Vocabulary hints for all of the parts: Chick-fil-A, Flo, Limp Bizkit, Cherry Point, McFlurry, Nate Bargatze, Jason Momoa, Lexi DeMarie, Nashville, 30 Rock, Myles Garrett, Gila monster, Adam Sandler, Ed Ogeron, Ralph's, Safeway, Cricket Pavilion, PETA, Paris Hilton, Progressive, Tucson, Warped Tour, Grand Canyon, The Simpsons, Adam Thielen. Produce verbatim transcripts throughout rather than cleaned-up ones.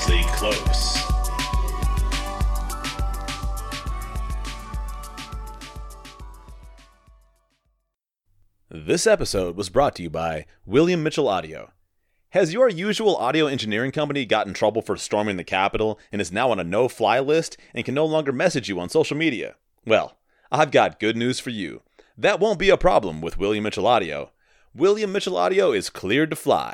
dangerously close. This episode was brought to you by William Mitchell Audio. Has your usual audio engineering company got in trouble for storming the Capitol and is now on a no-fly list and can no longer message you on social media? Well, I've got good news for you. That won't be a problem with William Mitchell Audio. William Mitchell Audio is cleared to fly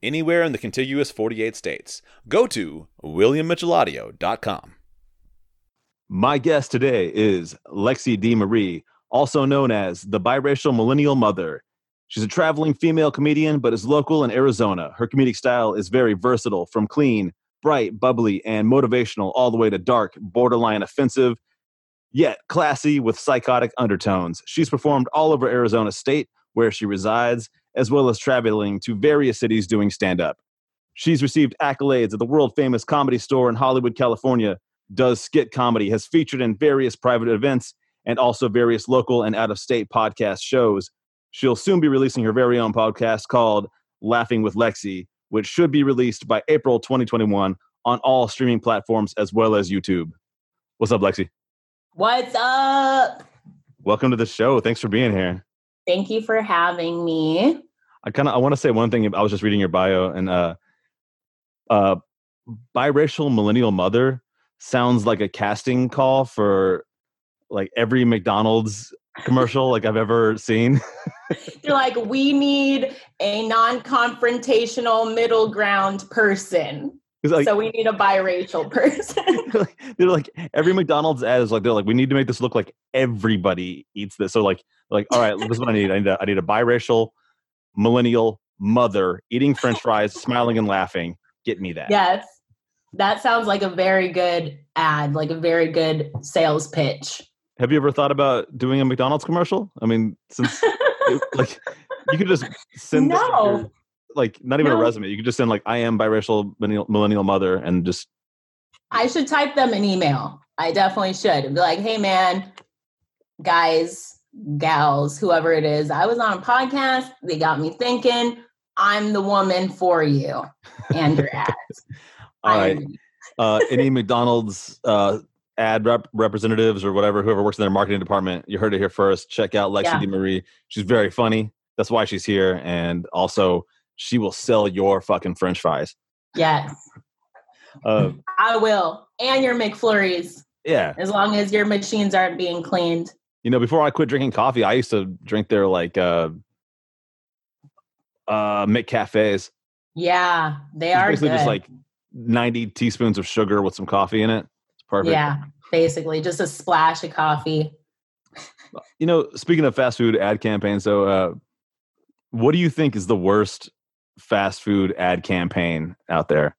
anywhere in the contiguous forty-eight states. Go to william mitchell audio dot com. My guest today is Lexi DeMarie, also known as the biracial millennial mother. She's a traveling female comedian, but is local in Arizona. Her comedic style is very versatile, from clean, bright, bubbly, and motivational, all the way to dark, borderline offensive, yet classy with psychotic undertones. She's performed all over Arizona State, where she resides, as well as traveling to various cities doing stand-up. She's received accolades at the world-famous Comedy Store in Hollywood, California, does skit comedy, has featured in various private events, and also various local and out-of-state podcast shows. She'll soon be releasing her very own podcast called Laughing with Lexi, which should be released by April twenty twenty-one on all streaming platforms as well as YouTube. What's up, Lexi? What's up? Welcome to the show. Thanks for being here. Thank you for having me. I kind of I want to say one thing. I was just reading your bio, and uh, uh, biracial millennial mother sounds like a casting call for like every McDonald's commercial like I've ever seen. They're like, we need a non-confrontational middle ground person. Like, so we need a biracial person. They're like, every McDonald's ad is like, they're like, we need to make this look like everybody eats this. So like, like, all right, this is what I need. I need a, I need a biracial millennial mother eating French fries, smiling and laughing. Get me that. Yes. That sounds like a very good ad, like a very good sales pitch. Have you ever thought about doing a McDonald's commercial? I mean, since it, like you could just send no. this to your, like not even no. a resume. You could just send like, I am biracial millennial mother, and just. I should type them an email. I definitely should. And be like, hey man, guys, gals, whoever it is, I was on a podcast. They got me thinking. I'm the woman for you and your ads. All right. Uh, any McDonald's uh, ad rep- representatives or whatever, whoever works in their marketing department, you heard it here first. Check out Lexi yeah. DeMarie. She's very funny. That's why she's here. And also, she will sell your fucking French fries. Yes. Uh, I will. And your McFlurries. Yeah. As long as your machines aren't being cleaned. You know, before I quit drinking coffee, I used to drink their like uh, uh, McCafes. Yeah, they it's are basically good. Just like ninety teaspoons of sugar with some coffee in it. It's perfect. Yeah, basically just a splash of coffee. You know, speaking of fast food ad campaigns, so uh, what do you think is the worst fast food ad campaign out there?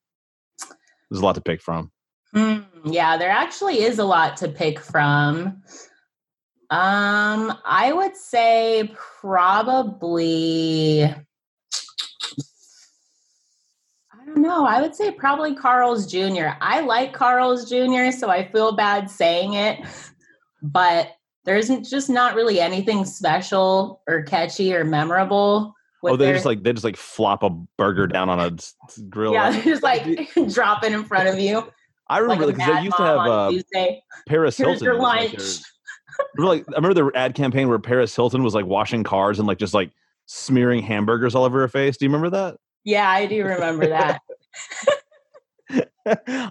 There's a lot to pick from. Mm, yeah, there actually is a lot to pick from. Um, I would say probably... No, I would say probably Carl's Junior I like Carl's Junior, so I feel bad saying it, but there isn't just not really anything special or catchy or memorable. With oh, they just like they just like flop a burger down on a grill. Yeah, they're just like drop it in front of you. I remember because like they used to have uh, Paris Hilton. Here's your lunch. Like remember, like, I remember the ad campaign where Paris Hilton was like washing cars and like just like smearing hamburgers all over her face. Do you remember that? Yeah, I do remember that.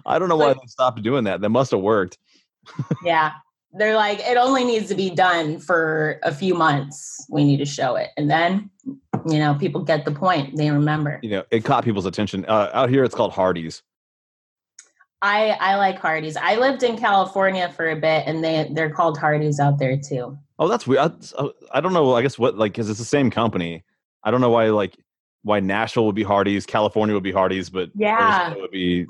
I don't know why they stopped doing that. That must have worked. Yeah. They're like, it only needs to be done for a few months. We need to show it. And then, you know, people get the point. They remember. You know, it caught people's attention. Uh, out here, it's called Hardee's. I I like Hardee's. I lived in California for a bit, and they, they're called Hardee's out there, too. Oh, that's weird. I, I don't know. I guess what, like, because it's the same company. I don't know why, like, why Nashville would be Hardee's, California would be Hardee's, but yeah, Arizona would be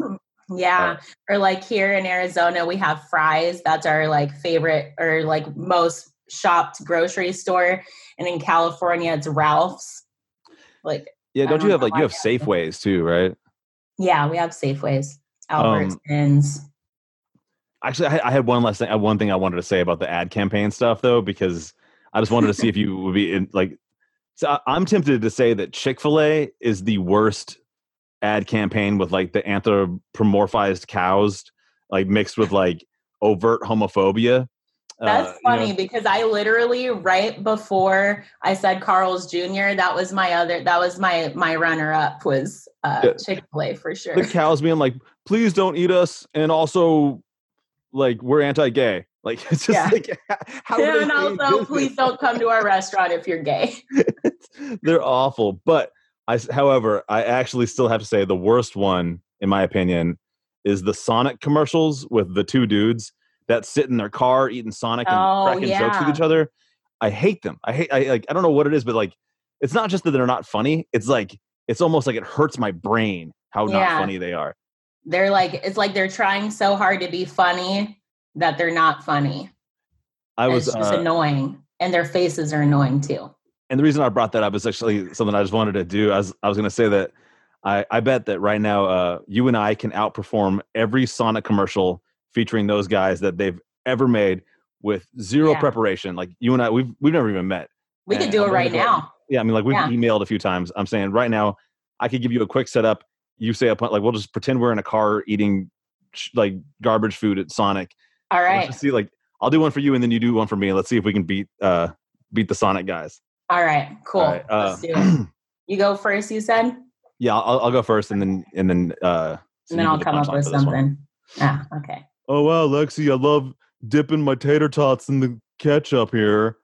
yeah. Uh, or like here in Arizona, we have Fry's. That's our like favorite or like most shopped grocery store. And in California, it's Ralph's. Like yeah, don't, don't you have like you have Safeways too, right? Yeah, we have Safeways, Albertsons. Um, actually, I, I had one last thing. One thing I wanted to say about the ad campaign stuff though, because I just wanted to see if you would be in like. So I'm tempted to say that Chick-fil-A is the worst ad campaign with like the anthropomorphized cows, like mixed with like overt homophobia. That's uh, funny, you know, because I literally right before I said Carl's Junior, that was my other, that was my my runner up was uh, yeah. Chick-fil-A for sure. The cows being like, please don't eat us, and also like we're anti-gay. Like it's just yeah. like how yeah, and also please don't come to our restaurant if you're gay. They're awful, but I however I actually still have to say the worst one in my opinion is the Sonic commercials with the two dudes that sit in their car eating Sonic and oh, cracking yeah. jokes with each other. I hate them. I hate, I like, I don't know what it is, but like, it's not just that they're not funny. It's like, it's almost like it hurts my brain how yeah. not funny they are. They're like, it's like they're trying so hard to be funny that they're not funny. I was it's just uh, annoying, and their faces are annoying too. And the reason I brought that up is actually something I just wanted to do. I was, I was going to say that I, I bet that right now uh, you and I can outperform every Sonic commercial featuring those guys that they've ever made with zero yeah. preparation. Like you and I, we've we've never even met. We and could do I'm it right now. Like, yeah, I mean, like we've yeah. emailed a few times. I'm saying right now, I could give you a quick setup. You say a point, like we'll just pretend we're in a car eating sh- like garbage food at Sonic. All right. Let's see, like I'll do one for you, and then you do one for me. Let's see if we can beat uh, beat the Sonic guys. All right, cool. All right, uh, let's do it. You go first. You said. Yeah, I'll, I'll go first, and then and then uh, and then I'll come up with something. Yeah. Okay. Oh, wow, Lexi, I love dipping my tater tots in the ketchup here.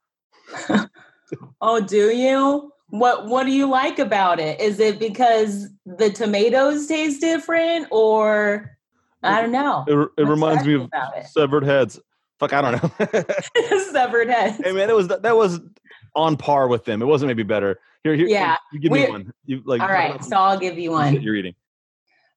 Oh, do you? What What do you like about it? Is it because the tomatoes taste different, or I don't know? It, it, it reminds me of it. Severed Heads. Fuck, I don't know. Severed Heads. Hey, man, it was that was on par with them. It wasn't maybe better. Here, here, yeah. you, you give We're, me one. You, like, all right, so I'll give you one. You're eating.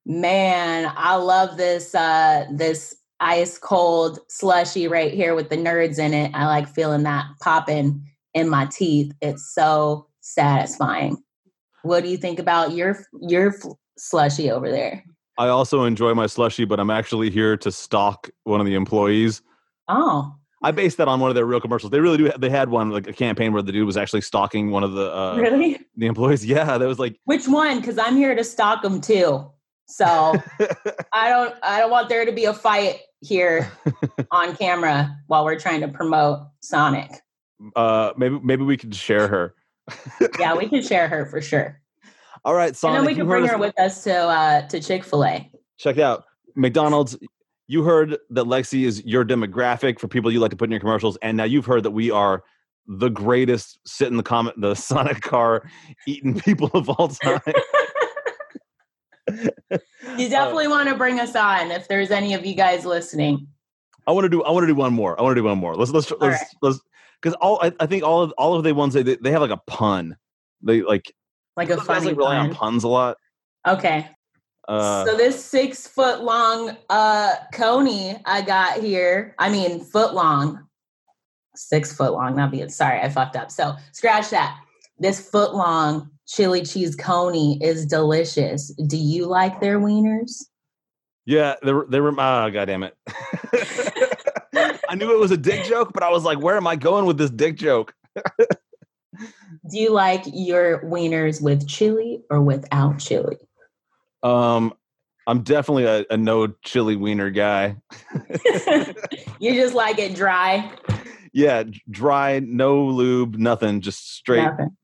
Man, I love this. Uh, this. Ice cold slushy right here with the nerds in it. I like feeling that popping in my teeth. It's so satisfying. What do you think about your your slushy over there? I also enjoy my slushy, but I'm actually here to stalk one of the employees. Oh, I based that on one of their real commercials. They really do. They had one like a campaign where the dude was actually stalking one of the uh, really the employees. Yeah, that was like which one? Because I'm here to stalk them too. So I don't I don't want there to be a fight here on camera while we're trying to promote Sonic. Uh, maybe maybe we could share her. Yeah, we can share her for sure. All right, Sonic. And then we can bring her with us to uh, to Chick-fil-A. Check it out. McDonald's, you heard that Lexi is your demographic for people you like to put in your commercials, and now you've heard that we are the greatest sit in the comment the Sonic car eating people of all time. You definitely uh, want to bring us on if there's any of you guys listening. I want to do. I want to do one more. I want to do one more. Let's let's all let's right. let's because all I, I think all of all of the ones they they have like a pun. They like like a funny like rely pun. on puns a lot. Okay. Uh, so this six foot long uh coney I got here. I mean foot long, six foot long. Not be sorry, I fucked up. So scratch that. This foot long chili cheese coney is delicious. Do you like their wieners? Yeah, they were, they were, oh, God damn it. I knew it was a dick joke, but I was like, where am I going with this dick joke? Do you like your wieners with chili or without chili? Um, I'm definitely a, a no chili wiener guy. You just like it dry? Yeah, dry, no lube, nothing, just straight. Nothing.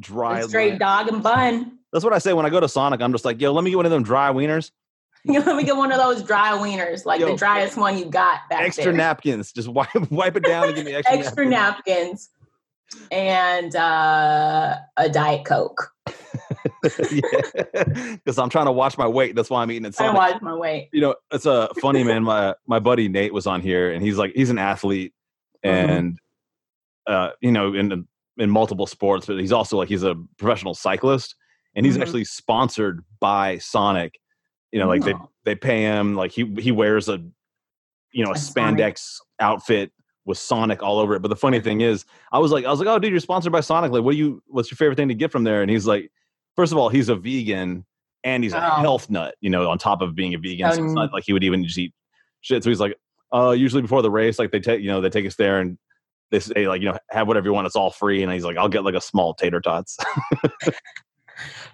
Dry straight line. Dog and bun. That's what I say when I go to Sonic. I'm just like, yo, let me get one of them dry wieners. Let me get one of those dry wieners, like yo, the driest one you got. Back extra there. napkins. Just wipe wipe it down and give me extra, extra napkins. napkins and uh, a Diet Coke. Because I'm trying to watch my weight. That's why I'm eating at Sonic. I watch my weight. You know, it's a funny man. My my buddy Nate was on here, and he's like, he's an athlete, and mm-hmm. uh, you know, and. in multiple sports, but he's also like, he's a professional cyclist, and he's mm-hmm. actually sponsored by Sonic. You know, like no. they, they pay him, like he, he wears a, you know, a, a spandex Sonic. outfit with Sonic all over it. But the funny thing is I was like, I was like, oh dude, you're sponsored by Sonic. Like, what do you, what's your favorite thing to get from there? And he's like, first of all, he's a vegan and he's oh. a health nut, you know, on top of being a vegan. Um, so it's not like he would even just eat shit. So he's like, oh, uh, usually before the race, like they take, you know, they take us there and, they say, like, you know, have whatever you want. It's all free. And he's like, I'll get like a small tater tots.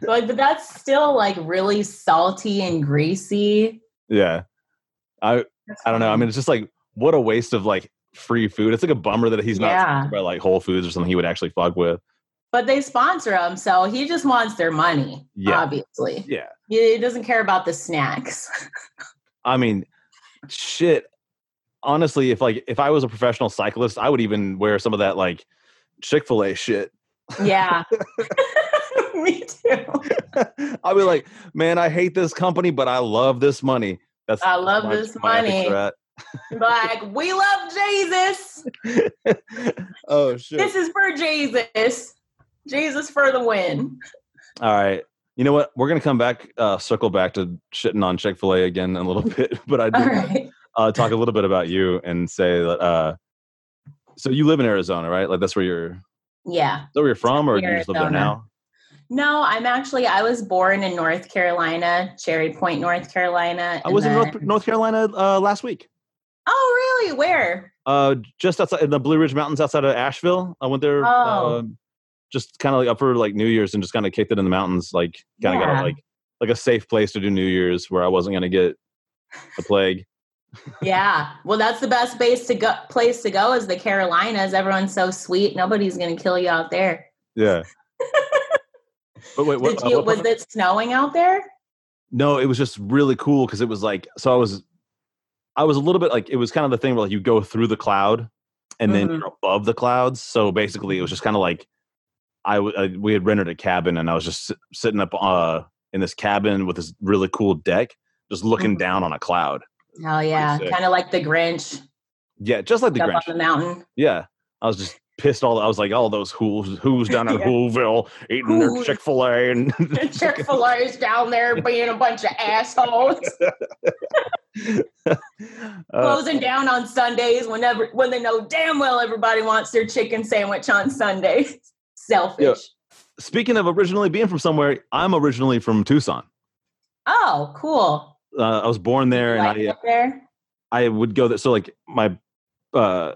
But like, but that's still like really salty and greasy. Yeah. I I don't know. I mean, it's just like, what a waste of like free food. It's like a bummer that he's not yeah. by like Whole Foods or something he would actually fuck with. But they sponsor him, so he just wants their money, yeah. obviously. Yeah. He doesn't care about the snacks. I mean, shit. Honestly, if like if I was a professional cyclist, I would even wear some of that like Chick-fil-A shit. Yeah. Me too. I'd be like, man, I hate this company, but I love this money. That's I love my, this my money. Like, we love Jesus. Oh shit. This is for Jesus. Jesus for the win. All right. You know what? We're gonna come back, uh, circle back to shitting on Chick-fil-A again in a little bit, but I do All right. uh, talk a little bit about you and say that. Uh, so you live in Arizona, right? Like that's where you're. Yeah. Is that where you're from, or do you just live there now? No, I'm actually. I was born in North Carolina, Cherry Point, North Carolina. I was then... in North, North Carolina uh, last week. Oh really? Where? Uh, just outside in the Blue Ridge Mountains, outside of Asheville. I went there. Oh. Uh, just kind of like up for like New Year's and just kind of kicked it in the mountains, like kind of yeah. got like like a safe place to do New Year's where I wasn't gonna get the plague. Yeah, well, that's the best base to go place to go is the Carolinas. Everyone's so sweet, nobody's gonna kill you out there. Yeah. But wait, what, Did you, uh, what was it snowing out there? No, it was just really cool because it was like so I was I was a little bit like it was kind of the thing where like you go through the cloud and mm-hmm. then you're above the clouds. So basically, it was just kind of like. I, w- I we had rented a cabin and I was just s- sitting up uh, in this cabin with this really cool deck, just looking down on a cloud. Oh yeah, kind of like the Grinch. Yeah, just like the Grinch. Up on the mountain. Yeah, I was just pissed. All I was like, all oh, those who's who's down in yeah. Whoville eating Who- their Chick-fil-A and Chick-fil-A is down there being a bunch of assholes. Closing uh, down on Sundays whenever when they know damn well everybody wants their chicken sandwich on Sundays. Selfish. Yo, speaking of originally being from somewhere, I'm originally from Tucson. Oh, cool. Uh, I was born there, and I, there? I would go there. So, like my uh,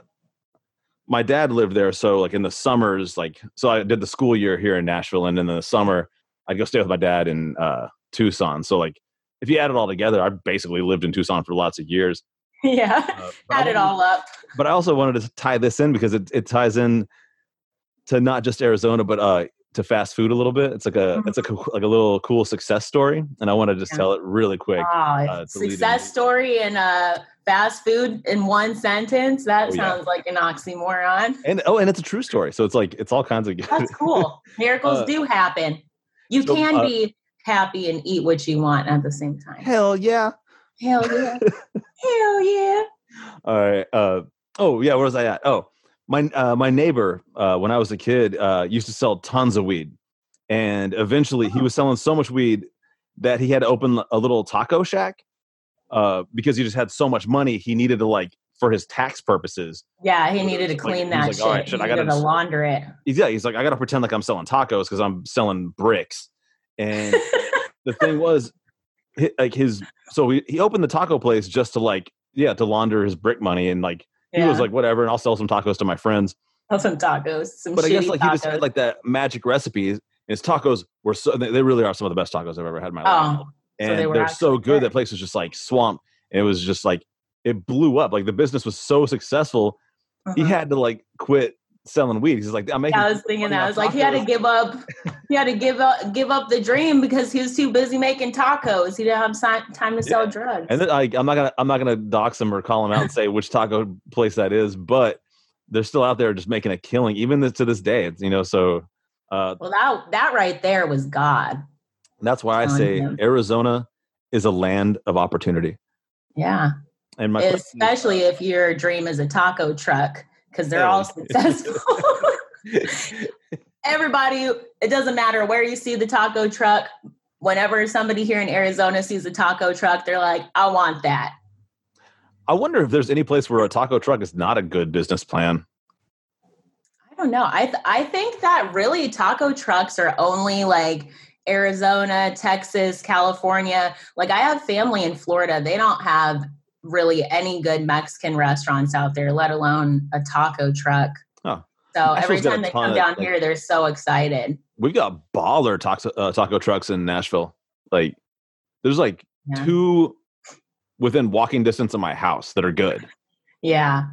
my dad lived there. So, like in the summers, like so, I did the school year here in Nashville, and then in the summer, I'd go stay with my dad in uh, Tucson. So, like if you add it all together, I basically lived in Tucson for lots of years. Yeah, uh, add it all up. But I also wanted to tie this in because it, it ties in. To not just Arizona, but uh, to fast food a little bit. It's like a it's like a, like a little cool success story, and I want to just yeah. tell it really quick. Oh, uh, success story and uh, fast food in one sentence. That oh, sounds yeah. like an oxymoron. And oh, and it's a true story, so it's like it's all kinds of good. That's cool. Miracles uh, do happen. You so, can uh, be happy and eat what you want at the same time. Hell yeah! Hell yeah! Hell yeah! All right. Uh, oh yeah, where was I at? Oh. My uh, my neighbor, uh, when I was a kid, uh, used to sell tons of weed. And eventually he was selling so much weed that he had to open a little taco shack uh, because he just had so much money. He needed to, like, for his tax purposes. Yeah, he needed to clean like, that shit. Like, all right, shit, he I gotta, needed to launder it. He's, yeah, he's like, I got to pretend like I'm selling tacos because I'm selling bricks. And the thing was, like, his – so he, he opened the taco place just to, like, yeah, to launder his brick money and, like, He yeah. was like, whatever, and I'll sell some tacos to my friends. Sell some tacos, some But I guess like tacos. He just had like that magic recipe. And his tacos were so, they really are some of the best tacos I've ever had in my life. Oh, and so they they're so good. There. That place was just like swamped. And it was just like, it blew up. Like the business was so successful. Uh-huh. He had to like quit selling weed. He's like, I'm making. Yeah, I was thinking that. I was like, tacos. he had to give up. He had to give up, give up the dream because he was too busy making tacos. He didn't have si- time to sell yeah. drugs. And then, I, I'm not gonna, I'm not gonna dox him or call him out and say which taco place that is, but they're still out there just making a killing, even to this day. You know, so. Uh, well, that that right there was God. That's why I say him. Arizona is a land of opportunity. Yeah. And my especially question, if your dream is a taco truck. Because they're all successful. Everybody, it doesn't matter where you see the taco truck. Whenever somebody here in Arizona sees a taco truck, they're like, I want that. I wonder if there's any place where a taco truck is not a good business plan. I don't know. I th- I think that really taco trucks are only like Arizona, Texas, California. Like I have family in Florida. They don't have really any good Mexican restaurants out there, let alone a taco truck. Oh. So every time they come down here, they're so excited. We've got baller taco, uh, taco trucks in Nashville. Like there's like yeah. two within walking distance of my house that are good. Yeah.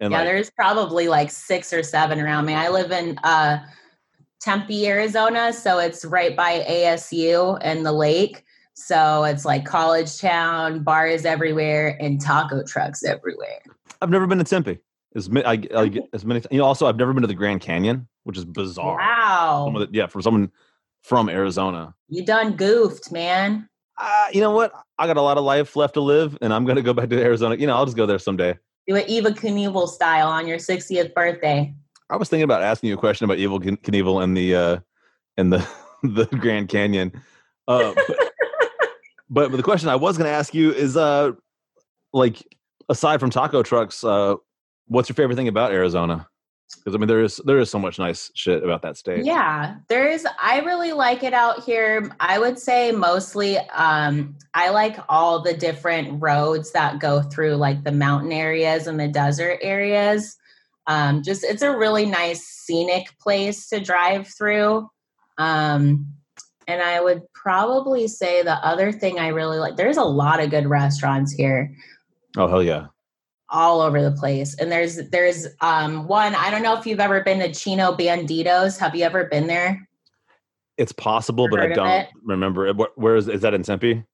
And yeah. Like, there's probably like six or seven around me. I live in uh, Tempe, Arizona. So it's right by A S U and the lake. So it's like college town, bars everywhere, and taco trucks everywhere. I've never been to Tempe. As many, I, I, as many, you know, also, I've never been to the Grand Canyon, which is bizarre. Wow. Someone that, yeah, from someone from Arizona. You done goofed, man. Uh, you know what? I got a lot of life left to live, and I'm going to go back to Arizona. You know, I'll just go there someday. Do it Evel Knievel style on your sixtieth birthday. I was thinking about asking you a question about Evel Knievel and the uh, and the the Grand Canyon. Uh, but, but, but the question I was going to ask you is, uh, like, aside from taco trucks, uh, what's your favorite thing about Arizona? Because I mean, there is there is so much nice shit about that state. Yeah, there is. I really like it out here. I would say mostly um, I like all the different roads that go through like the mountain areas and the desert areas. Um, just it's a really nice scenic place to drive through. Um, and I would probably say the other thing I really like. There's a lot of good restaurants here. Oh, hell yeah. All over the place. And there's, there's um, one, I don't know if you've ever been to Chino Bandidos. Have you ever been there? It's possible, but I don't remember. Where is, is that in Tempe?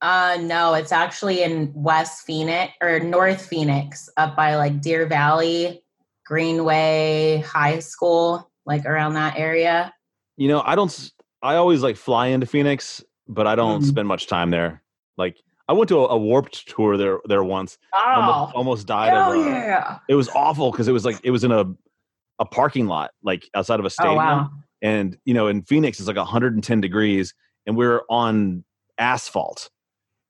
Uh, no, it's actually in West Phoenix or North Phoenix up by like Deer Valley, Greenway High School, like around that area. You know, I don't, I always like fly into Phoenix, but I don't mm-hmm. spend much time there. Like, I went to a, a Warped Tour there there once. Oh, almost, almost died. Hell of a, yeah. It was awful because it was like it was in a a parking lot, like outside of a stadium. Oh, wow. And you know, in Phoenix, it's like one hundred ten degrees, and we we're on asphalt.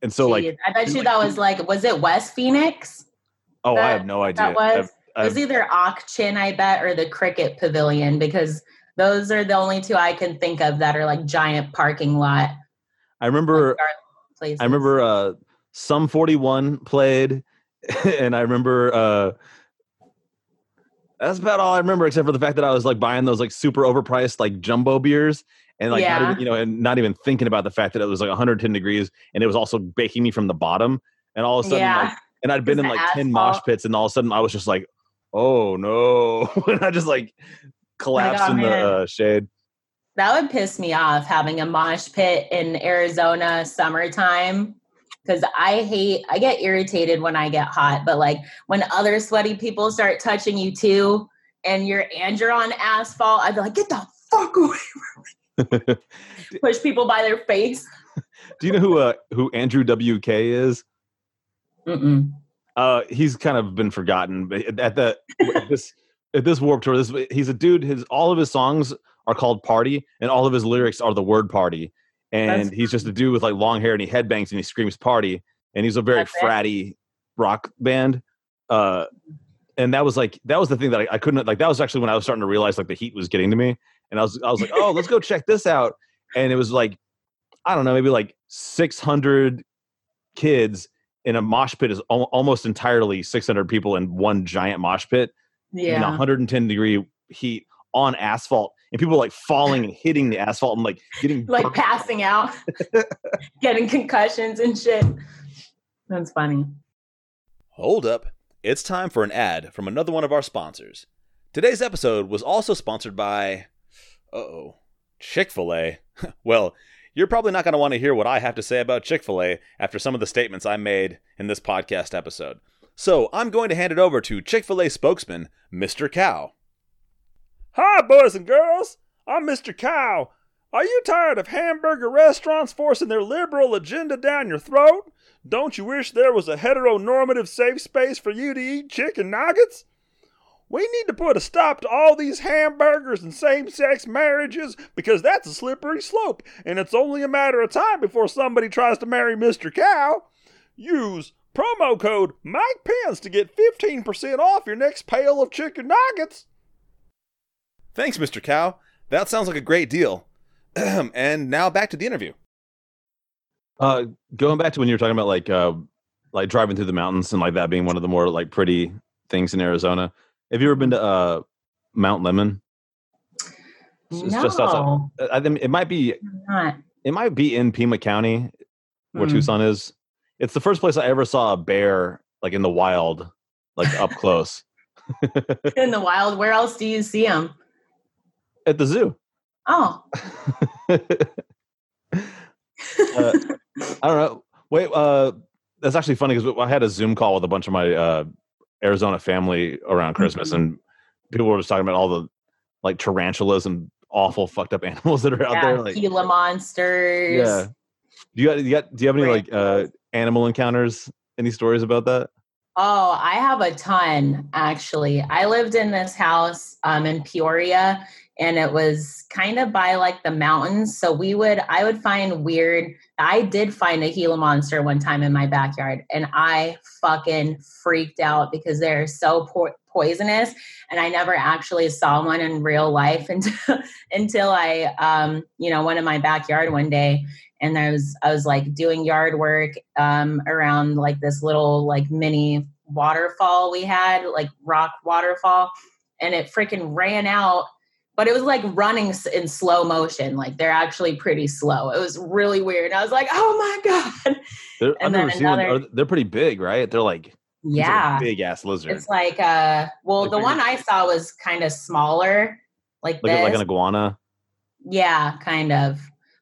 And so, Jeez, like, I bet you like, that was like, was it West Phoenix? Oh, that, I have no idea. That was I've, I've, it was either Auction, I bet, or the Cricket Pavilion, because those are the only two I can think of that are like giant parking lot. I remember. Places. I remember uh, Sum forty-one played, and I remember uh, that's about all I remember, except for the fact that I was like buying those like super overpriced like jumbo beers, and like yeah. not even, you know, and not even thinking about the fact that it was like one hundred ten degrees, and it was also baking me from the bottom, and all of a sudden, yeah. like, and I'd been in like asphalt. ten mosh pits, and all of a sudden I was just like, oh no, and I just like collapsed oh God, in man. the uh, shade. That would piss me off, having a mosh pit in Arizona summertime, because I hate, I get irritated when I get hot, but like when other sweaty people start touching you too, and you're, and you're on asphalt, I'd be like, get the fuck away from me. Push people by their face. Do you know who uh, who Andrew W K is? Mm-mm. Uh, he's kind of been forgotten, but at the at this at this Warped Tour, this he's a dude. His all of his songs are called Party, and all of his lyrics are the word party. And that's, he's just a dude with like long hair, and he headbangs and he screams party. And he's a very fratty it. rock band. Uh, and that was like, that was the thing that I, I couldn't like, that was actually when I was starting to realize like the heat was getting to me. And I was, I was like, oh, let's go check this out. And it was like, I don't know, maybe like six hundred kids in a mosh pit is al- almost entirely six hundred people in one giant mosh pit. Yeah. In one hundred ten degree heat on asphalt. And people were like falling and hitting the asphalt and like getting like burnt. Passing out, getting concussions and shit. That's funny. Hold up. It's time for an ad from another one of our sponsors. Today's episode was also sponsored by, uh-oh, Chick-fil-A. Well, you're probably not going to want to hear what I have to say about Chick-fil-A after some of the statements I made in this podcast episode. So I'm going to hand it over to Chick-fil-A spokesman, Mister Cow. Hi, boys and girls. I'm Mister Cow. Are you tired of hamburger restaurants forcing their liberal agenda down your throat? Don't you wish there was a heteronormative safe space for you to eat chicken nuggets? We need to put a stop to all these hamburgers and same-sex marriages because that's a slippery slope, and it's only a matter of time before somebody tries to marry Mister Cow. Use promo code MikePence to get fifteen percent off your next pail of chicken nuggets. Thanks, Mister Cow. That sounds like a great deal. And now back to the interview. Uh, going back to when you were talking about like uh, like driving through the mountains and like that being one of the more like pretty things in Arizona. Have you ever been to uh, Mount Lemon? It's, no. It's just outside. I think it might be. Not. It might be in Pima County, where mm. Tucson is. It's the first place I ever saw a bear, like in the wild, like up close. In the wild, where else do you see them? At the zoo. Oh. uh, I don't know. Wait, uh, that's actually funny because I had a Zoom call with a bunch of my uh, Arizona family around Christmas, mm-hmm. and people were just talking about all the like tarantulas and awful fucked up animals that are yeah, out there, like Gila monsters. Yeah. Do you got? You got? Do you have any like uh, animal encounters? Any stories about that? Oh, I have a ton, actually. I lived in this house um, in Peoria, and it was kind of by like the mountains. So we would, I would find weird, I did find a Gila monster one time in my backyard, and I fucking freaked out because they're so po- poisonous. And I never actually saw one in real life until, until I, um, you know, went in my backyard one day. And I was, I was like doing yard work um, around like this little like mini waterfall we had, like rock waterfall, and it freaking ran out. But it was like running in slow motion. Like they're actually pretty slow. It was really weird. I was like, oh my God. They're, and I've then never another, seen they're pretty big, right? They're like, yeah, like big ass lizard. It's like, uh, well, like the one I saw was kind of smaller. Like, like this. Like an iguana. Yeah, kind of.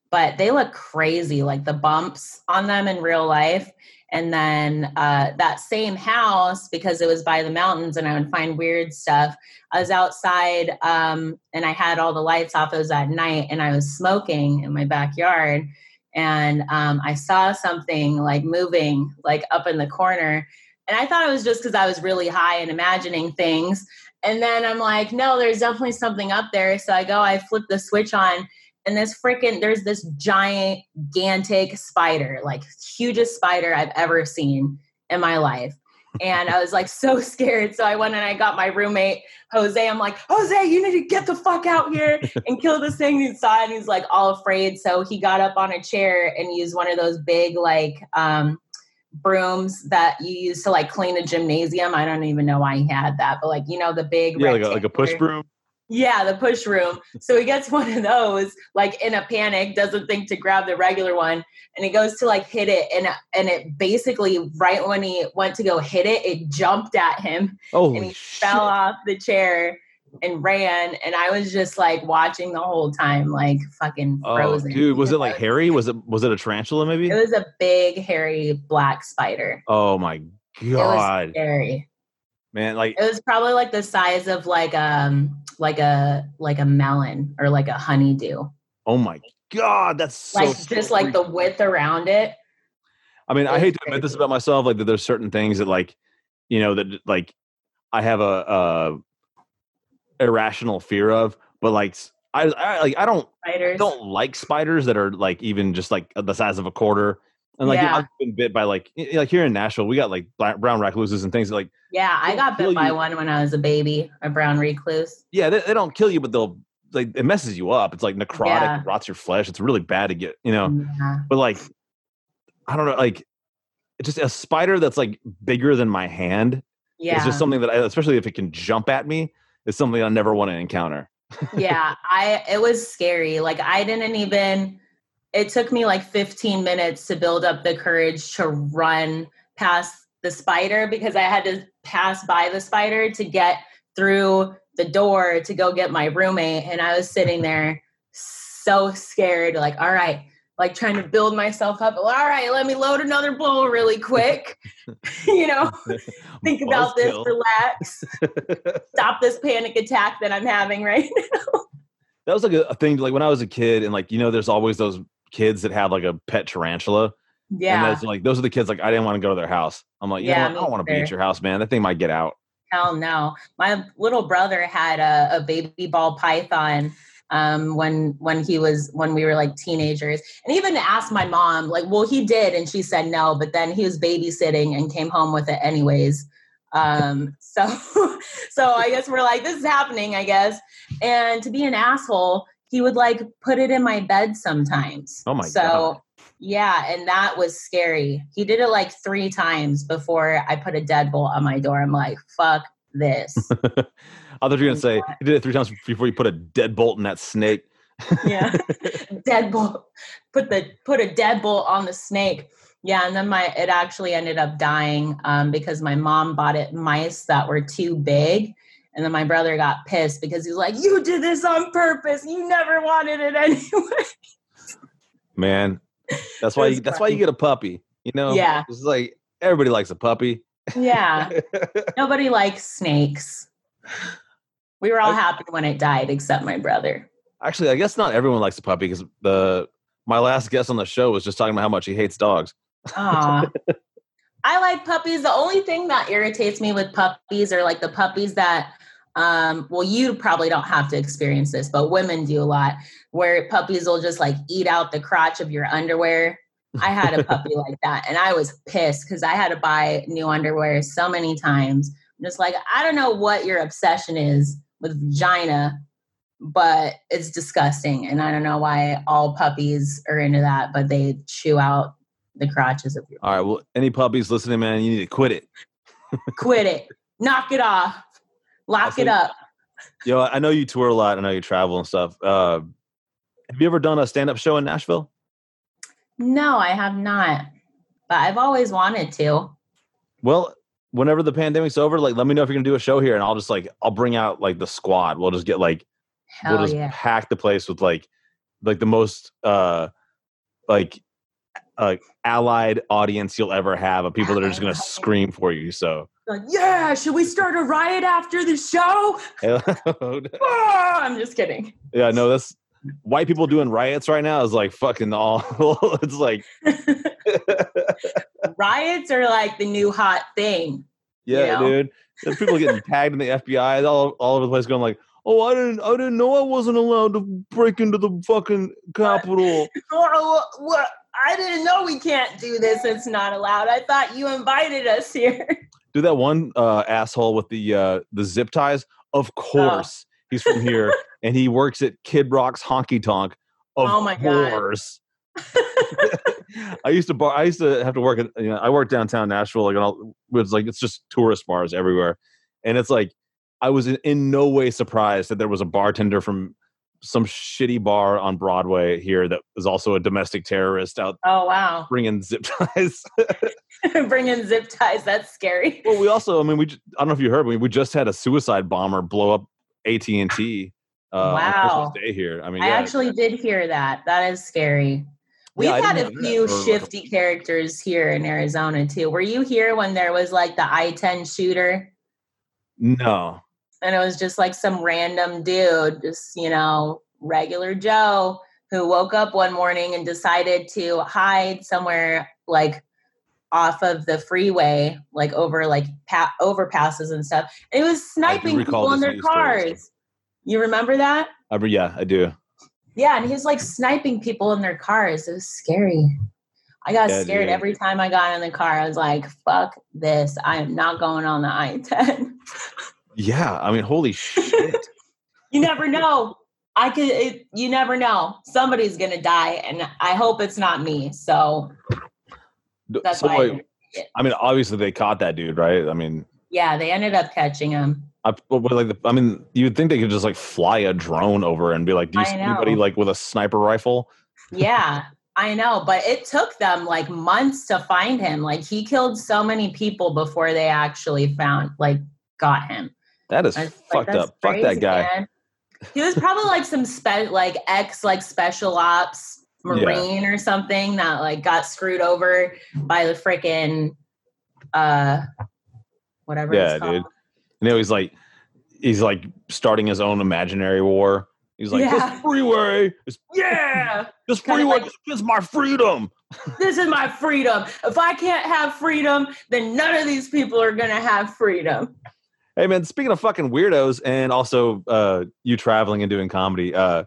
But they look crazy, like the bumps on them in real life. And then uh, that same house, because it was by the mountains and I would find weird stuff, I was outside um, and I had all the lights off. It was at night and I was smoking in my backyard. And um, I saw something like moving like up in the corner. And I thought it was just because I was really high and imagining things. And then I'm like, no, there's definitely something up there. So I go, I flip the switch on. And this freaking, there's this giant, gigantic spider, like hugest spider I've ever seen in my life. And I was like so scared. So I went and I got my roommate, Jose. I'm like, Jose, you need to get the fuck out here and kill this thing. He saw it and he's like all afraid. So he got up on a chair and used one of those big like um, brooms that you use to like clean a gymnasium. I don't even know why he had that, but like, you know, the big. Yeah, like a, like a push broom. Yeah, the push room. So he gets one of those, like in a panic, doesn't think to grab the regular one. And he goes to like hit it. And and it basically, right when he went to go hit it, it jumped at him. Oh, and he shit. Fell off the chair and ran. And I was just like watching the whole time, like fucking frozen. Oh, dude, was it like hairy? Was it was it a tarantula maybe? It was a big, hairy black spider. Oh my God. It was scary. Man, like it was probably like the size of like um like a like a melon or like a honeydew. Oh my God, that's so like scary. Just like the width around it. I mean, I hate to admit this about myself, like that there's certain things that like, you know, that like I have a, a irrational fear of, but like I, I like I don't spiders. don't like spiders that are like even just like the size of a quarter. And like, yeah. You know, I've been bit by like, like here in Nashville, we got like black, brown recluses and things like. Yeah, I got bit by you. one when I was a baby, a brown recluse. Yeah, they, they don't kill you, but they'll like it messes you up. It's like necrotic, yeah. It rots your flesh. It's really bad to get, you know. Yeah. But like, I don't know, like it's just a spider that's like bigger than my hand. Yeah, it's just something that, I, especially if it can jump at me, is something I never want to encounter. yeah, I it was scary. Like I didn't even. It took me like fifteen minutes to build up the courage to run past the spider because I had to pass by the spider to get through the door to go get my roommate. And I was sitting there so scared, like, all right, like trying to build myself up. All right, let me load another bowl really quick. you know, think about this, relax, stop this panic attack that I'm having right now. That was like a thing, like when I was a kid and like, you know, there's always those kids that have like a pet tarantula. Yeah. And that's like, those are the kids like, I didn't want to go to their house. I'm like, you yeah, know what? I don't want to be at your house, man. That thing might get out. Hell no. My little brother had a, a baby ball python um, when, when he was, when we were like teenagers. And even asked my mom, like, well, he did. And she said no, but then he was babysitting and came home with it anyways. Um, so, so I guess we're like, this is happening, I guess. And to be an asshole, he would like put it in my bed sometimes. Oh my God. So yeah. And that was scary. He did it like three times before I put a deadbolt on my door. I'm like, fuck this. I thought you were going to say, you did it three times before you put a deadbolt in that snake. Yeah. Deadbolt. Put the put a deadbolt on the snake. Yeah. And then my it actually ended up dying um, because my mom bought it mice that were too big. And then my brother got pissed because he was like, you did this on purpose. You never wanted it anyway. Man, that's why you, that's why you get a puppy. You know? Yeah. It's like everybody likes a puppy. Yeah. Nobody likes snakes. We were all I, happy when it died except my brother. Actually, I guess not everyone likes a puppy because the my last guest on the show was just talking about how much he hates dogs. Aw. I like puppies. The only thing that irritates me with puppies are like the puppies that, um, well, you probably don't have to experience this, but women do a lot where puppies will just like eat out the crotch of your underwear. I had a puppy like that and I was pissed because I had to buy new underwear so many times. I'm just like, I don't know what your obsession is with vagina, but it's disgusting. And I don't know why all puppies are into that, but they chew out the crotches of your. All right. Well, any puppies listening, man, you need to quit it. Quit it. Knock it off. Lock That's it like, up. Yo, I know you tour a lot. I know you travel and stuff. Uh, have you ever done a stand-up show in Nashville? No, I have not. But I've always wanted to. Well, whenever the pandemic's over, like, let me know if you're going to do a show here, and I'll just like, I'll bring out like the squad. We'll just get like, Hell we'll just yeah. pack the place with like, like the most, uh, like, like allied audience you'll ever have of people that are just going to scream for you. So like, yeah, should we start a riot after the show? Oh, I'm just kidding. Yeah, no, that's white people doing riots right now is like fucking all. It's like riots are like the new hot thing. Yeah, you know? Dude. There's people getting tagged in the F B I all all over the place going like, oh, I didn't I didn't know I wasn't allowed to break into the fucking Capitol. What? What? I didn't know we can't do this. It's not allowed. I thought you invited us here. Do that one uh, asshole with the uh, the zip ties. Of course. Oh. He's from here, and he works at Kid Rock's Honky Tonk. Of oh, my course. God. I used to bar. I used to have to work at, you know, I worked downtown Nashville. Like, and all, it was like, it's just tourist bars everywhere. And it's like, I was in, in no way surprised that there was a bartender from some shitty bar on Broadway here that was also a domestic terrorist out. Oh, wow. Bringing zip ties. Bringing zip ties. That's scary. Well, we also, I mean, we, I don't know if you heard, but we just had a suicide bomber blow up A T and T uh, wow. on Christmas Day here. I mean, I yeah, actually did hear that. That is scary. We've yeah, had a few shifty characters here in Arizona too. Were you here when there was like the I ten shooter? No. And it was just like some random dude, just, you know, regular Joe who woke up one morning and decided to hide somewhere like off of the freeway, like over like pa- overpasses and stuff. And it was sniping people in their cars. Story. You remember that? I, yeah, I do. Yeah. And he was like sniping people in their cars. It was scary. I got yeah, scared dude. every time I got in the car. I was like, fuck this. I am not going on the I ten. Yeah, I mean, holy shit. You never know. I could. It, you never know. Somebody's going to die, and I hope it's not me. So that's so why. Like, I, I mean, obviously they caught that dude, right? I mean. Yeah, they ended up catching him. I, but like, the, I mean, you'd think they could just like fly a drone over and be like, do you see anybody like with a sniper rifle? Yeah, I know. But it took them like months to find him. Like he killed so many people before they actually found like got him. That is fucked like, up. Crazy, fuck that guy. Man. He was probably like some spe- like ex like special ops Marine yeah. or something that like got screwed over by the freaking uh whatever. Yeah, it's called. Dude. And now he's like he's like starting his own imaginary war. He's like, yeah. This freeway is yeah. This freeway like, is my freedom. This is my freedom. If I can't have freedom, then none of these people are gonna have freedom. Hey, man, speaking of fucking weirdos and also uh, you traveling and doing comedy, uh,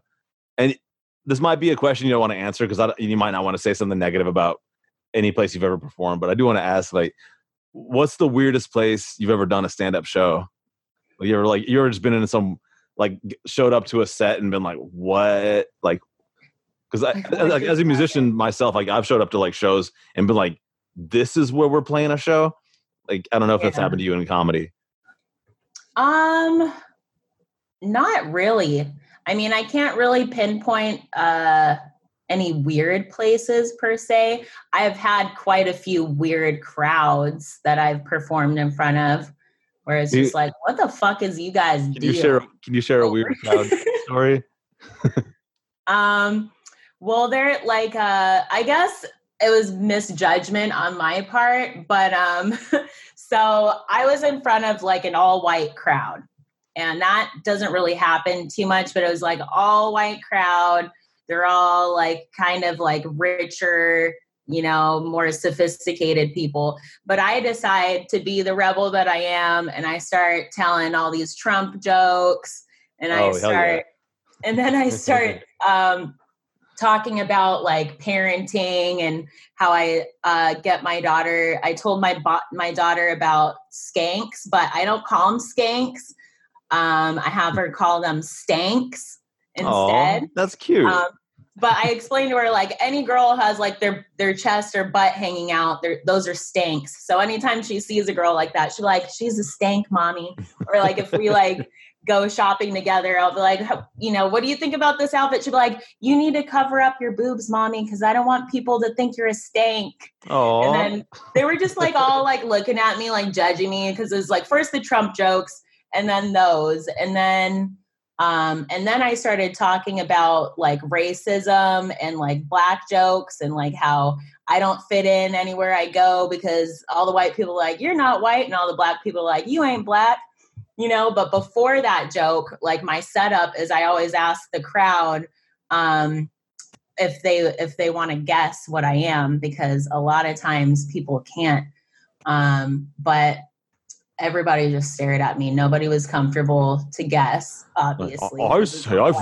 and this might be a question you don't want to answer because you might not want to say something negative about any place you've ever performed, but I do want to ask, like, what's the weirdest place you've ever done a stand-up show? You ever, like, you ever just been in some, like, showed up to a set and been like, what? Like, because I, I like, as a musician myself, like, I've showed up to, like, shows and been like, this is where we're playing a show? Like, I don't know if yeah. that's happened to you in comedy. Um, not really. I mean, I can't really pinpoint uh, any weird places per se. I've had quite a few weird crowds that I've performed in front of, where it's just you, like, what the fuck is you guys can doing? You share, can you share a weird crowd story? um, well, they're like, uh, I guess it was misjudgment on my part, but um, so I was in front of like an all-white crowd. And that doesn't really happen too much, but it was like all white crowd. They're all like kind of like richer, you know, more sophisticated people. But I decide to be the rebel that I am. And I start telling all these Trump jokes and I oh, start, yeah. and then I start um, talking about like parenting and how I uh, get my daughter. I told my, bo- my daughter about skanks, but I don't call them skanks. Um, I have her call them stanks instead. Aww, that's cute. Um, but I explained to her, like, any girl has, like, their, their chest or butt hanging out. They're, those are stanks. So anytime she sees a girl like that, she's like, she's a stank, mommy. Or, like, if we, like, go shopping together, I'll be like, you know, what do you think about this outfit? She'll be like, you need to cover up your boobs, mommy, because I don't want people to think you're a stank. Aww. And then they were just, like, all, like, looking at me, like, judging me. Because it was, like, first the Trump jokes. And then those, and then, um, and then I started talking about like racism and like black jokes and like how I don't fit in anywhere I go because all the white people are like, you're not white. And all the black people are like, you ain't black, you know? But before that joke, like my setup is I always ask the crowd, um, if they, if they want to guess what I am, because a lot of times people can't, um, but everybody just stared at me. Nobody was comfortable to guess, obviously. I, I say, I've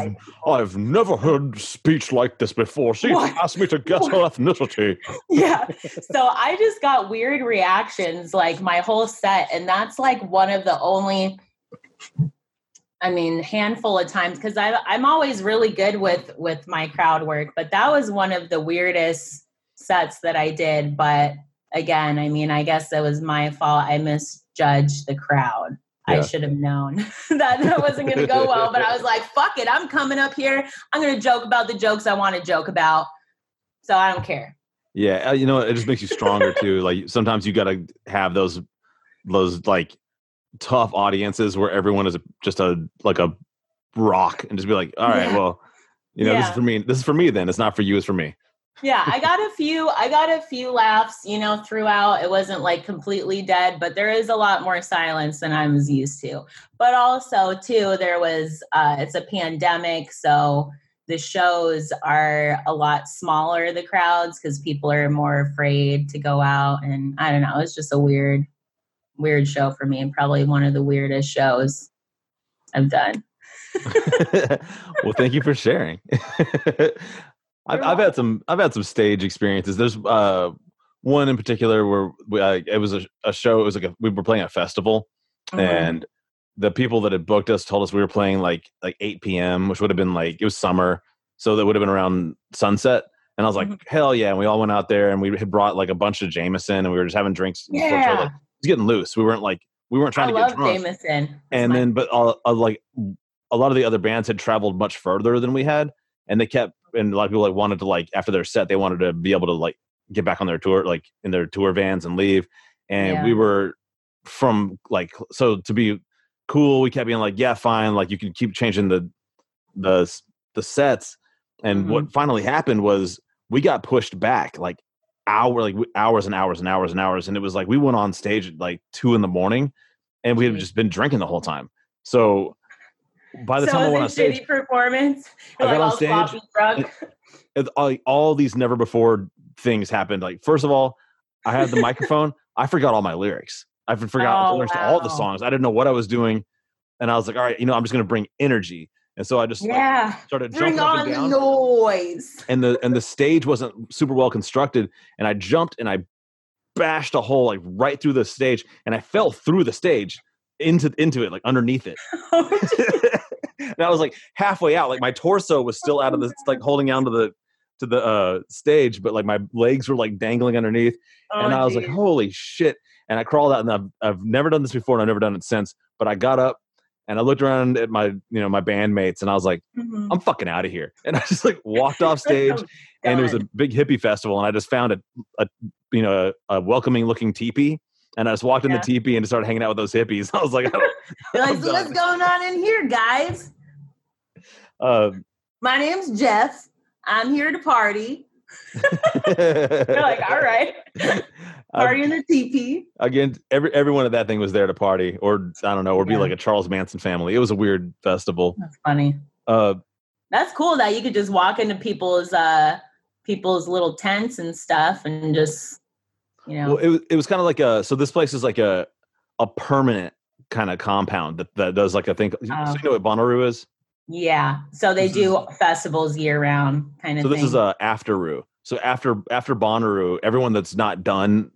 I've never heard speech like this before. She asked me to guess what? her ethnicity. Yeah. So I just got weird reactions, like, my whole set. And that's, like, one of the only, I mean, handful of times. Because I'm always really good with, with my crowd work. But that was one of the weirdest sets that I did. But, again, I mean, I guess it was my fault. I missed... judge the crowd. Yeah. I should have known that that wasn't going to go well, but I was like, fuck it. I'm coming up here. I'm going to joke about the jokes I want to joke about. So I don't care. Yeah. You know, it just makes you stronger too. Like sometimes you got to have those, those like tough audiences where everyone is just a, like a rock and just be like, all right, yeah. well, you know, yeah. this is for me. This is for me then. It's not for you. It's for me. Yeah, I got a few, I got a few laughs, you know, throughout. It wasn't like completely dead, but there is a lot more silence than I was used to. But also too, there was, uh, it's a pandemic. So the shows are a lot smaller, the crowds, because people are more afraid to go out. And I don't know, it's just a weird, weird show for me and probably one of the weirdest shows I've done. Well, thank you for sharing. I've, I've had some. I've had some stage experiences. There's uh, one in particular where we, uh, it was a, a show. It was like a, we were playing a festival, mm-hmm. and the people that had booked us told us we were playing like like eight p.m., which would have been like it was summer, so that would have been around sunset. And I was like, mm-hmm. hell yeah! And we all went out there, and we had brought like a bunch of Jameson, and we were just having drinks. Yeah, and so like, it was getting loose. We weren't like we weren't trying I to love get drunk. Jameson. That's and my- then, but all, all, like a lot of the other bands had traveled much further than we had, and they kept. And a lot of people like wanted to like after their set, they wanted to be able to like get back on their tour, like in their tour vans and leave. And yeah. we were from like so to be cool, we kept being like, yeah, fine, like you can keep changing the the the sets. And mm-hmm. what finally happened was we got pushed back like hour, like hours and hours and hours and hours. And it was like we went on stage at like two in the morning, and we had just been drinking the whole time. So. By the so time I went on stage, performance, like I got on stage, drunk. It, it, all, all these never before things happened. Like, first of all, I had the microphone. I forgot all my lyrics. I forgot oh, the lyrics wow. to all the songs. I didn't know what I was doing. And I was like, all right, you know, I'm just going to bring energy. And so I just yeah. like, started bring jumping on up and down. The noise. And the, and the stage wasn't super well constructed. And I jumped and I bashed a hole like right through the stage. And I fell through the stage. into into it like underneath it oh, and I was like halfway out, like my torso was still out of the like holding on to the to the uh stage, but like my legs were like dangling underneath oh, and I was geez. like holy shit, and I crawled out, and I've, I've never done this before and I've never done it since, but I got up And I looked around at my, you know, my bandmates, and I was like, mm-hmm. I'm fucking out of here. And I just like walked off stage, and it was a big hippie festival, and I just found a, a you know, a, a welcoming looking teepee. And I just walked yeah. in the teepee and just started hanging out with those hippies. I was like, I like so what's going on in here, guys? Uh, my name's Jeff. I'm here to party. They're like, all right. Party in the teepee. Again, every everyone at that thing was there to party, or I don't know, or be yeah. like a Charles Manson family. It was a weird festival. That's funny. Uh, That's cool that you could just walk into people's uh, people's little tents and stuff, and just you know. Well, it it was kind of like a so this place is like a a permanent kind of compound that, that does like a thing. Um, so you know what Bonnaroo is? Yeah, so they do festivals year round kind of thing. So this thing. is a after-roo. So after after Bonnaroo, everyone that's not done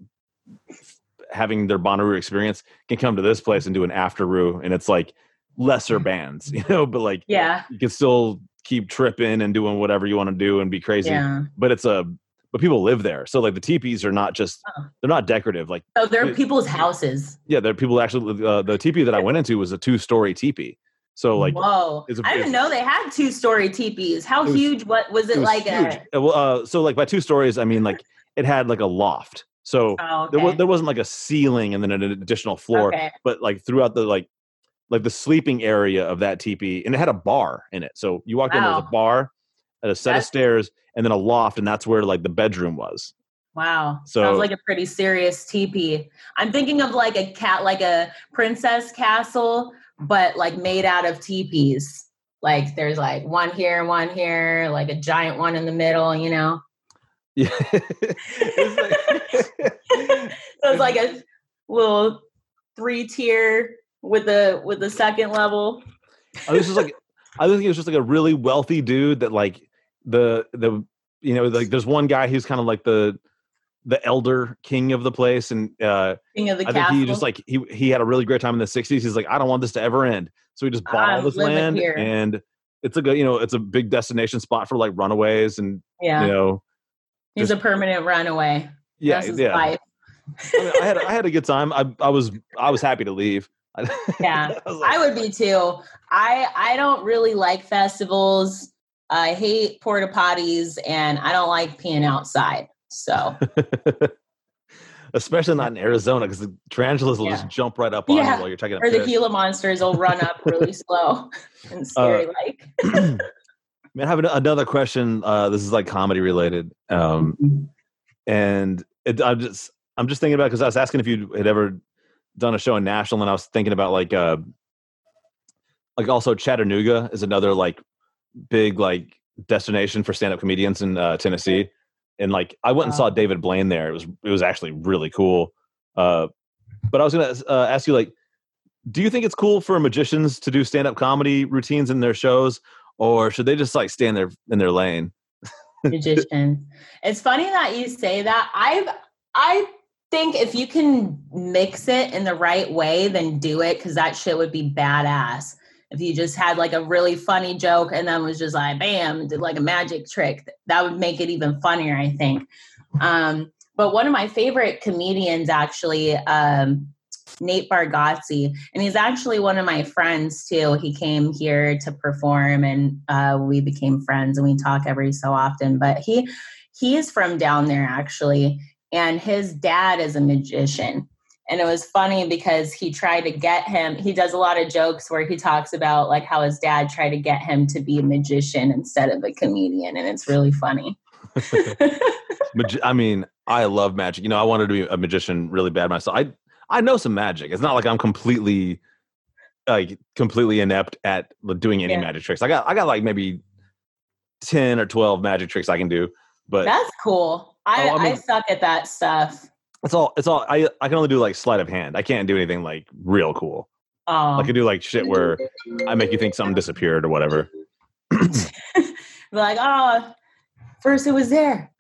having their Bonnaroo experience can come to this place and do an after-roo, and it's like lesser bands, you know, but like yeah. you can still keep tripping and doing whatever you want to do and be crazy. Yeah. But it's a but people live there. So like the teepees are not just they're not decorative like So they're it, people's houses. Yeah, they're people actually uh, the teepee that I went into was a two-story teepee. So like, whoa! It's a, I didn't know they had two-story teepees. How was, huge? What was it, it was like? Huge. A, well, uh, so like by two stories, I mean like it had like a loft. So oh, okay. there was there wasn't like a ceiling and then an additional floor, okay. but like throughout the like like the sleeping area of that teepee, and it had a bar in it. So you walked wow. in, there was a bar, and a set that's, of stairs, and then a loft, and that's where like the bedroom was. Wow. So, sounds like a pretty serious teepee. I'm thinking of like a cat, like a princess castle. But like made out of teepees. Like there's like one here and one here, like a giant one in the middle, you know? Yeah. It's like, so it's like a little three tier with the with the second level. I was just like I think it was just like a really wealthy dude that like the the you know, like there's one guy who's kind of like the the elder king of the place, and uh, king of the I castle. think he just like he he had a really great time in the sixties. He's like, I don't want this to ever end, so he just bought ah, all this land, here. and it's like a you know it's a big destination spot for like runaways, and yeah. you know, he's just, a permanent runaway. Yeah, yeah. I, mean, I had I had a good time. I I was I was happy to leave. Yeah, I, like, I would be too. I I don't really like festivals. I hate porta potties, and I don't like peeing outside. So, especially not in Arizona because the tarantulas will yeah. just jump right up on yeah. you while you're taking a piss. Or the Gila monsters will run up really slow and scary uh, like. Man, I have another question. Uh, this is like comedy related, um, and it, I'm just I'm just thinking about because I was asking if you had ever done a show in Nashville, and I was thinking about like uh, like also Chattanooga is another like big like destination for stand up comedians in uh, Tennessee. And like I went and saw David Blaine there. It was it was actually really cool. Uh, but I was gonna uh, ask you, like, do you think it's cool for magicians to do stand up comedy routines in their shows, or should they just like stay in their in their lane? Magicians. It's funny that you say that. I've I think if you can mix it in the right way, then do it because that shit would be badass. If you just had like a really funny joke and then was just like, bam, did like a magic trick, that would make it even funnier, I think. Um, but one of my favorite comedians, actually, um, Nate Bargatze, and he's actually one of my friends too. He came here to perform, and uh, we became friends, and we talk every so often. But he he is from down there, actually, and his dad is a magician. And it was funny because he tried to get him, he does a lot of jokes where he talks about like how his dad tried to get him to be a magician instead of a comedian. And it's really funny. I mean, I love magic. You know, I wanted to be a magician really bad myself. I I know some magic. It's not like I'm completely like completely inept at doing any yeah. magic tricks. I got I got like maybe ten or twelve magic tricks I can do. But that's cool. I, oh, I, mean, I suck at that stuff. It's all, it's all, I I can only do like sleight of hand. I can't do anything like real cool. Oh. I can do like shit where I make you think something disappeared or whatever. Like, oh, first it was there.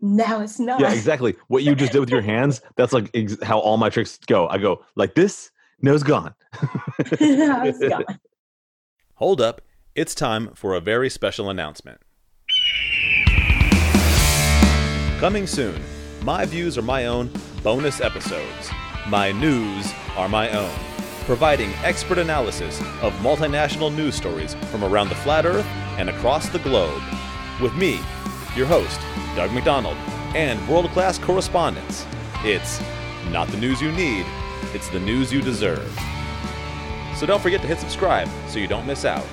Now it's not. Yeah, exactly. What you just did with your hands, that's like ex- how all my tricks go. I go like this, no, it's gone. No, it's gone. Hold up. It's time for a very special announcement. Coming soon. My views are my own bonus episodes. My news are my own. providing expert analysis of multinational news stories from around the flat earth and across the globe. With me, your host, Doug McDonald, and world-class correspondents, it's not the news you need, it's the news you deserve. So don't forget to hit subscribe so you don't miss out.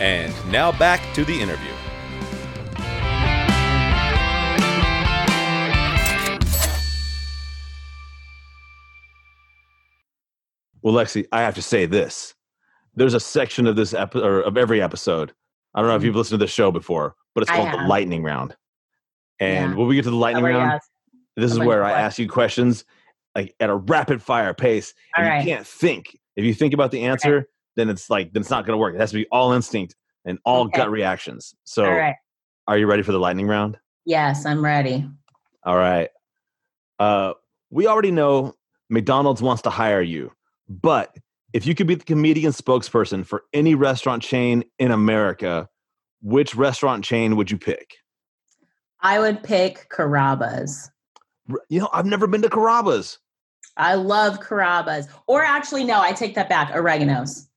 And now back to the interview. Well, Lexi, I have to say this. There's a section of this epi- or of every episode. I don't know if you've listened to this show before, but it's called the lightning round. And yeah. when we get to the lightning Nobody round, asked. this Nobody is where I ask you questions like at a rapid fire pace. And all right. You can't think. If you think about the answer, okay. then it's like then it's not going to work. It has to be all instinct and all okay. gut reactions. So, all right. Are you ready for the lightning round? Yes, I'm ready. All right. Uh, we already know McDonald's wants to hire you. But if you could be the comedian spokesperson for any restaurant chain in America, which restaurant chain would you pick? I would pick Carrabba's. You know, I've never been to Carrabba's. I love Carrabba's. Or actually, no, I take that back. Oregano's.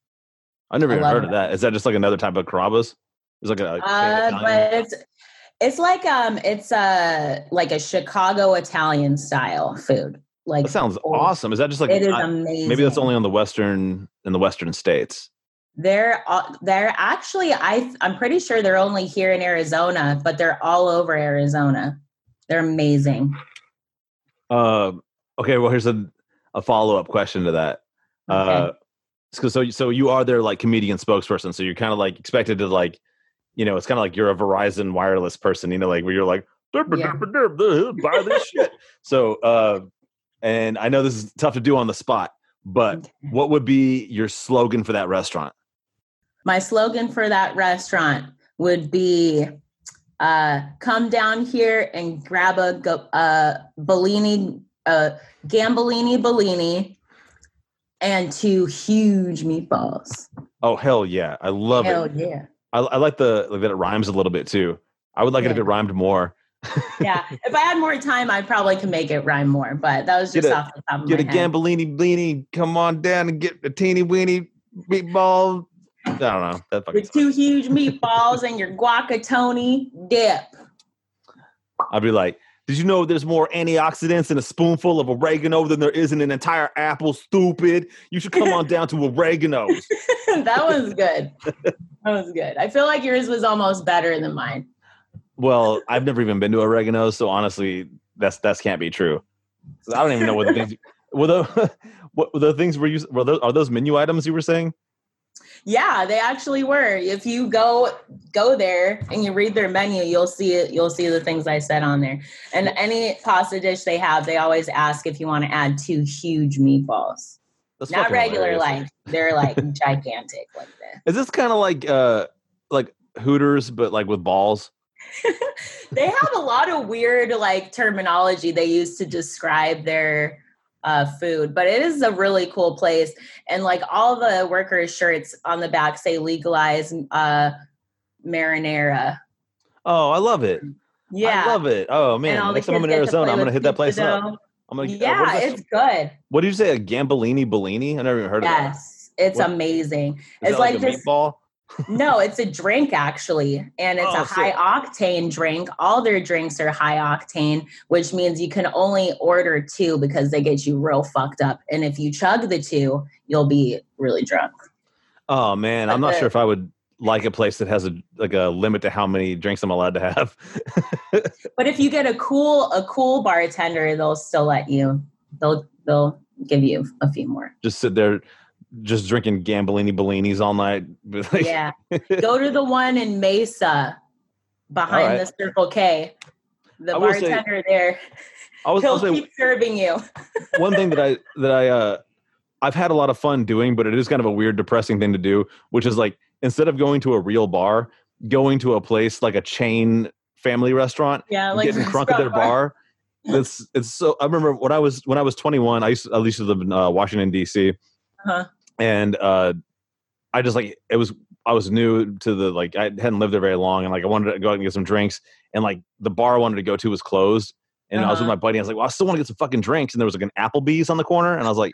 I've never I even heard it. of that. Is that just like another type of Carrabba's? It's like a. Like uh, but it's it's like um it's a like a Chicago Italian style food. Like, that sounds old. awesome. Is that just like it is I, amazing? Maybe that's only on the western in the western states. They're they're actually I I'm pretty sure they're only here in Arizona, but they're all over Arizona. They're amazing. Uh, okay. Well, here's a a follow up question to that. Okay. Uh, so so you are their like comedian spokesperson. So you're kind of like expected to like, you know, it's kind of like you're a Verizon wireless person. You know, like where you're like yeah. buy this shit. So. Uh, And I know this is tough to do on the spot, but okay. what would be your slogan for that restaurant? My slogan for that restaurant would be, uh, come down here and grab a uh, Bellini, uh, Gambolini Bellini and two huge meatballs. Oh, hell yeah. I love hell it. Hell yeah. I, I like the like that it rhymes a little bit too. I would like yeah. it if it rhymed more. Yeah, if I had more time, I probably could make it rhyme more. But that was just a, off the top of my head. Get a Gambolini Blini, come on down and get a teeny weeny meatball. I don't know. That fucking with two huge meatballs and your guacatoni dip. I'd be like, did you know there's more antioxidants in a spoonful of oregano than there is in an entire apple? Stupid! You should come on down to oregano's. That was good. That was good. I feel like yours was almost better than mine. Well, I've never even been to Oregano's, so honestly, that's that can't be true. So I don't even know what the things were. The, what were the things were you? Were those, are those menu items you were saying? Yeah, they actually were. If you go go there and you read their menu, you'll see it. You'll see the things I said on there. And any pasta dish they have, they always ask if you want to add two huge meatballs. That's not regular, hilarious. like they're like gigantic like this. Is this kind of like uh like Hooters but like with balls? They have a lot of weird like terminology they use to describe their uh, food, but it is a really cool place. And like all the workers' shirts on the back say legalize uh, marinara. Oh, I love it. Yeah. I love it. Oh man. Next time I'm in Arizona, I'm going to hit that place up. I'm gonna, yeah, uh, it's good. What did you say? A Gambolini Bellini? I never even heard yes, of that. Yes. It's what? amazing. Is it's that like, like a this, meatball? No, it's a drink actually, and it's oh, a high octane drink. All their drinks are high octane, which means you can only order two because they get you real fucked up. And if you chug the two, you'll be really drunk. Oh man, but I'm not the, sure if I would like a place that has a like a limit to how many drinks I'm allowed to have. But if you get a cool a cool bartender, they'll still let you. They'll they'll give you a few more. Just sit there. Just drinking Gambolini Bellinis all night. Yeah. Go to the one in Mesa behind right. the Circle K. The bartender say, there. I was, He'll I was keep say, serving you. One thing that I, that I, uh, I've had a lot of fun doing, but it is kind of a weird, depressing thing to do, which is like, instead of going to a real bar, going to a place like a chain family restaurant, yeah, like getting drunk at their bar. bar. It's, it's so, I remember when I was, when I was twenty-one, I used to, I used to live in uh, Washington, D C. Uh-huh. And uh, I just like it was. I was new to the like. I hadn't lived there very long, and like I wanted to go out and get some drinks. And like the bar I wanted to go to was closed. And uh-huh. I was with my buddy. And I was like, "Well, I still want to get some fucking drinks." And there was like an Applebee's on the corner, and I was like,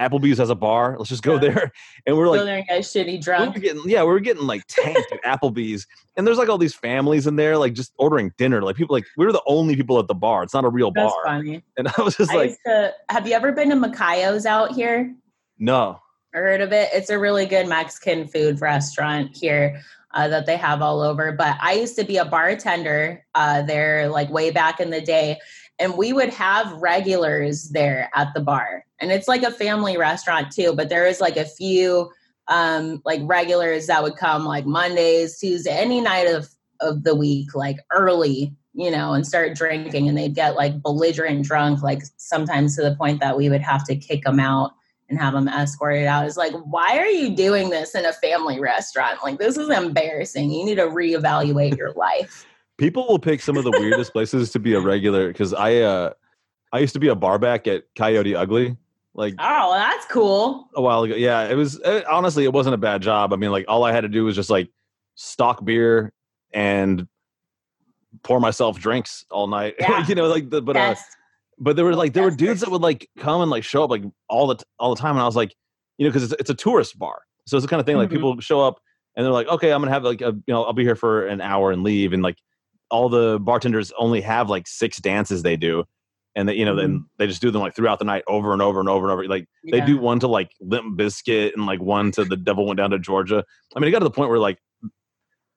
Applebee's has a bar. Let's just go yeah. there. And we're like, go there and get shitty drunk. We were getting, yeah, we were getting like tanked at Applebee's. And there's like all these families in there, like just ordering dinner. Like people, like we were the only people at the bar. It's not a real That's bar. Funny. And I was just I like, used to, have you ever been to Macayo's out here? No. Heard of it? It's a really good Mexican food restaurant here uh, that they have all over. But I used to be a bartender uh, there, like way back in the day. And we would have regulars there at the bar. And it's like a family restaurant too, but there is like a few um, like regulars that would come like Mondays, Tuesday, any night of, of the week, like early, you know, and start drinking. And they'd get like belligerent drunk, like sometimes to the point that we would have to kick them out and have them escorted out. It's like, why are you doing this in a family restaurant? Like, this is embarrassing. You need to reevaluate your life. People will pick some of the weirdest places to be a regular, because I uh, I used to be a barback at Coyote Ugly. Like, oh, that's cool. A while ago. Yeah, it was it, honestly, it wasn't a bad job. I mean, like all I had to do was just like stock beer and pour myself drinks all night. Yeah. you know, like the, but uh, but there were like there were dudes that would like come and like show up like all the all the time, and I was like, you know, because it's it's a tourist bar, so it's the kind of thing like mm-hmm. people show up and they're like, okay, I'm gonna have like a, you know, I'll be here for an hour and leave, and like. All the bartenders only have like six dances they do. And they, you know, mm-hmm. then they just do them like throughout the night over and over and over and over. Like yeah. they do one to like Limp Bizkit and like one to The Devil Went Down to Georgia. I mean, it got to the point where like,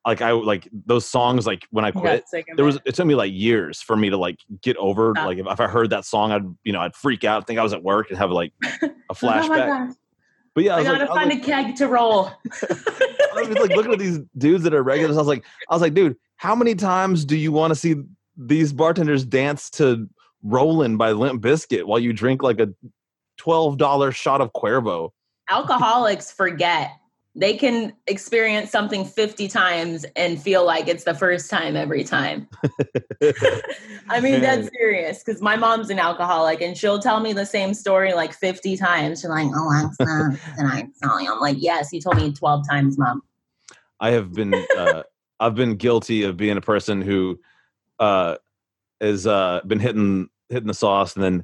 like I, like those songs, like when I quit, there was, it took me like years for me to like get over. Yeah. Like if, if I heard that song, I'd, you know, I'd freak out, think I was at work and have like a flashback. oh But yeah, I, I was gotta like, find I was a like, keg to roll. I was just, like looking at these dudes that are regulars. I was like, I was like, dude, how many times do you want to see these bartenders dance to "Rollin'" by Limp Bizkit while you drink like a twelve dollar shot of Cuervo? Alcoholics forget. They can experience something fifty times and feel like it's the first time every time. I mean, Man. that's serious, because my mom's an alcoholic and she'll tell me the same story like fifty times. She's like, oh, I'm sorry. And I'm sorry. I'm like, yes, you told me twelve times, Mom. I have been, uh, I've been guilty of being a person who uh, has uh, been hitting, hitting the sauce and then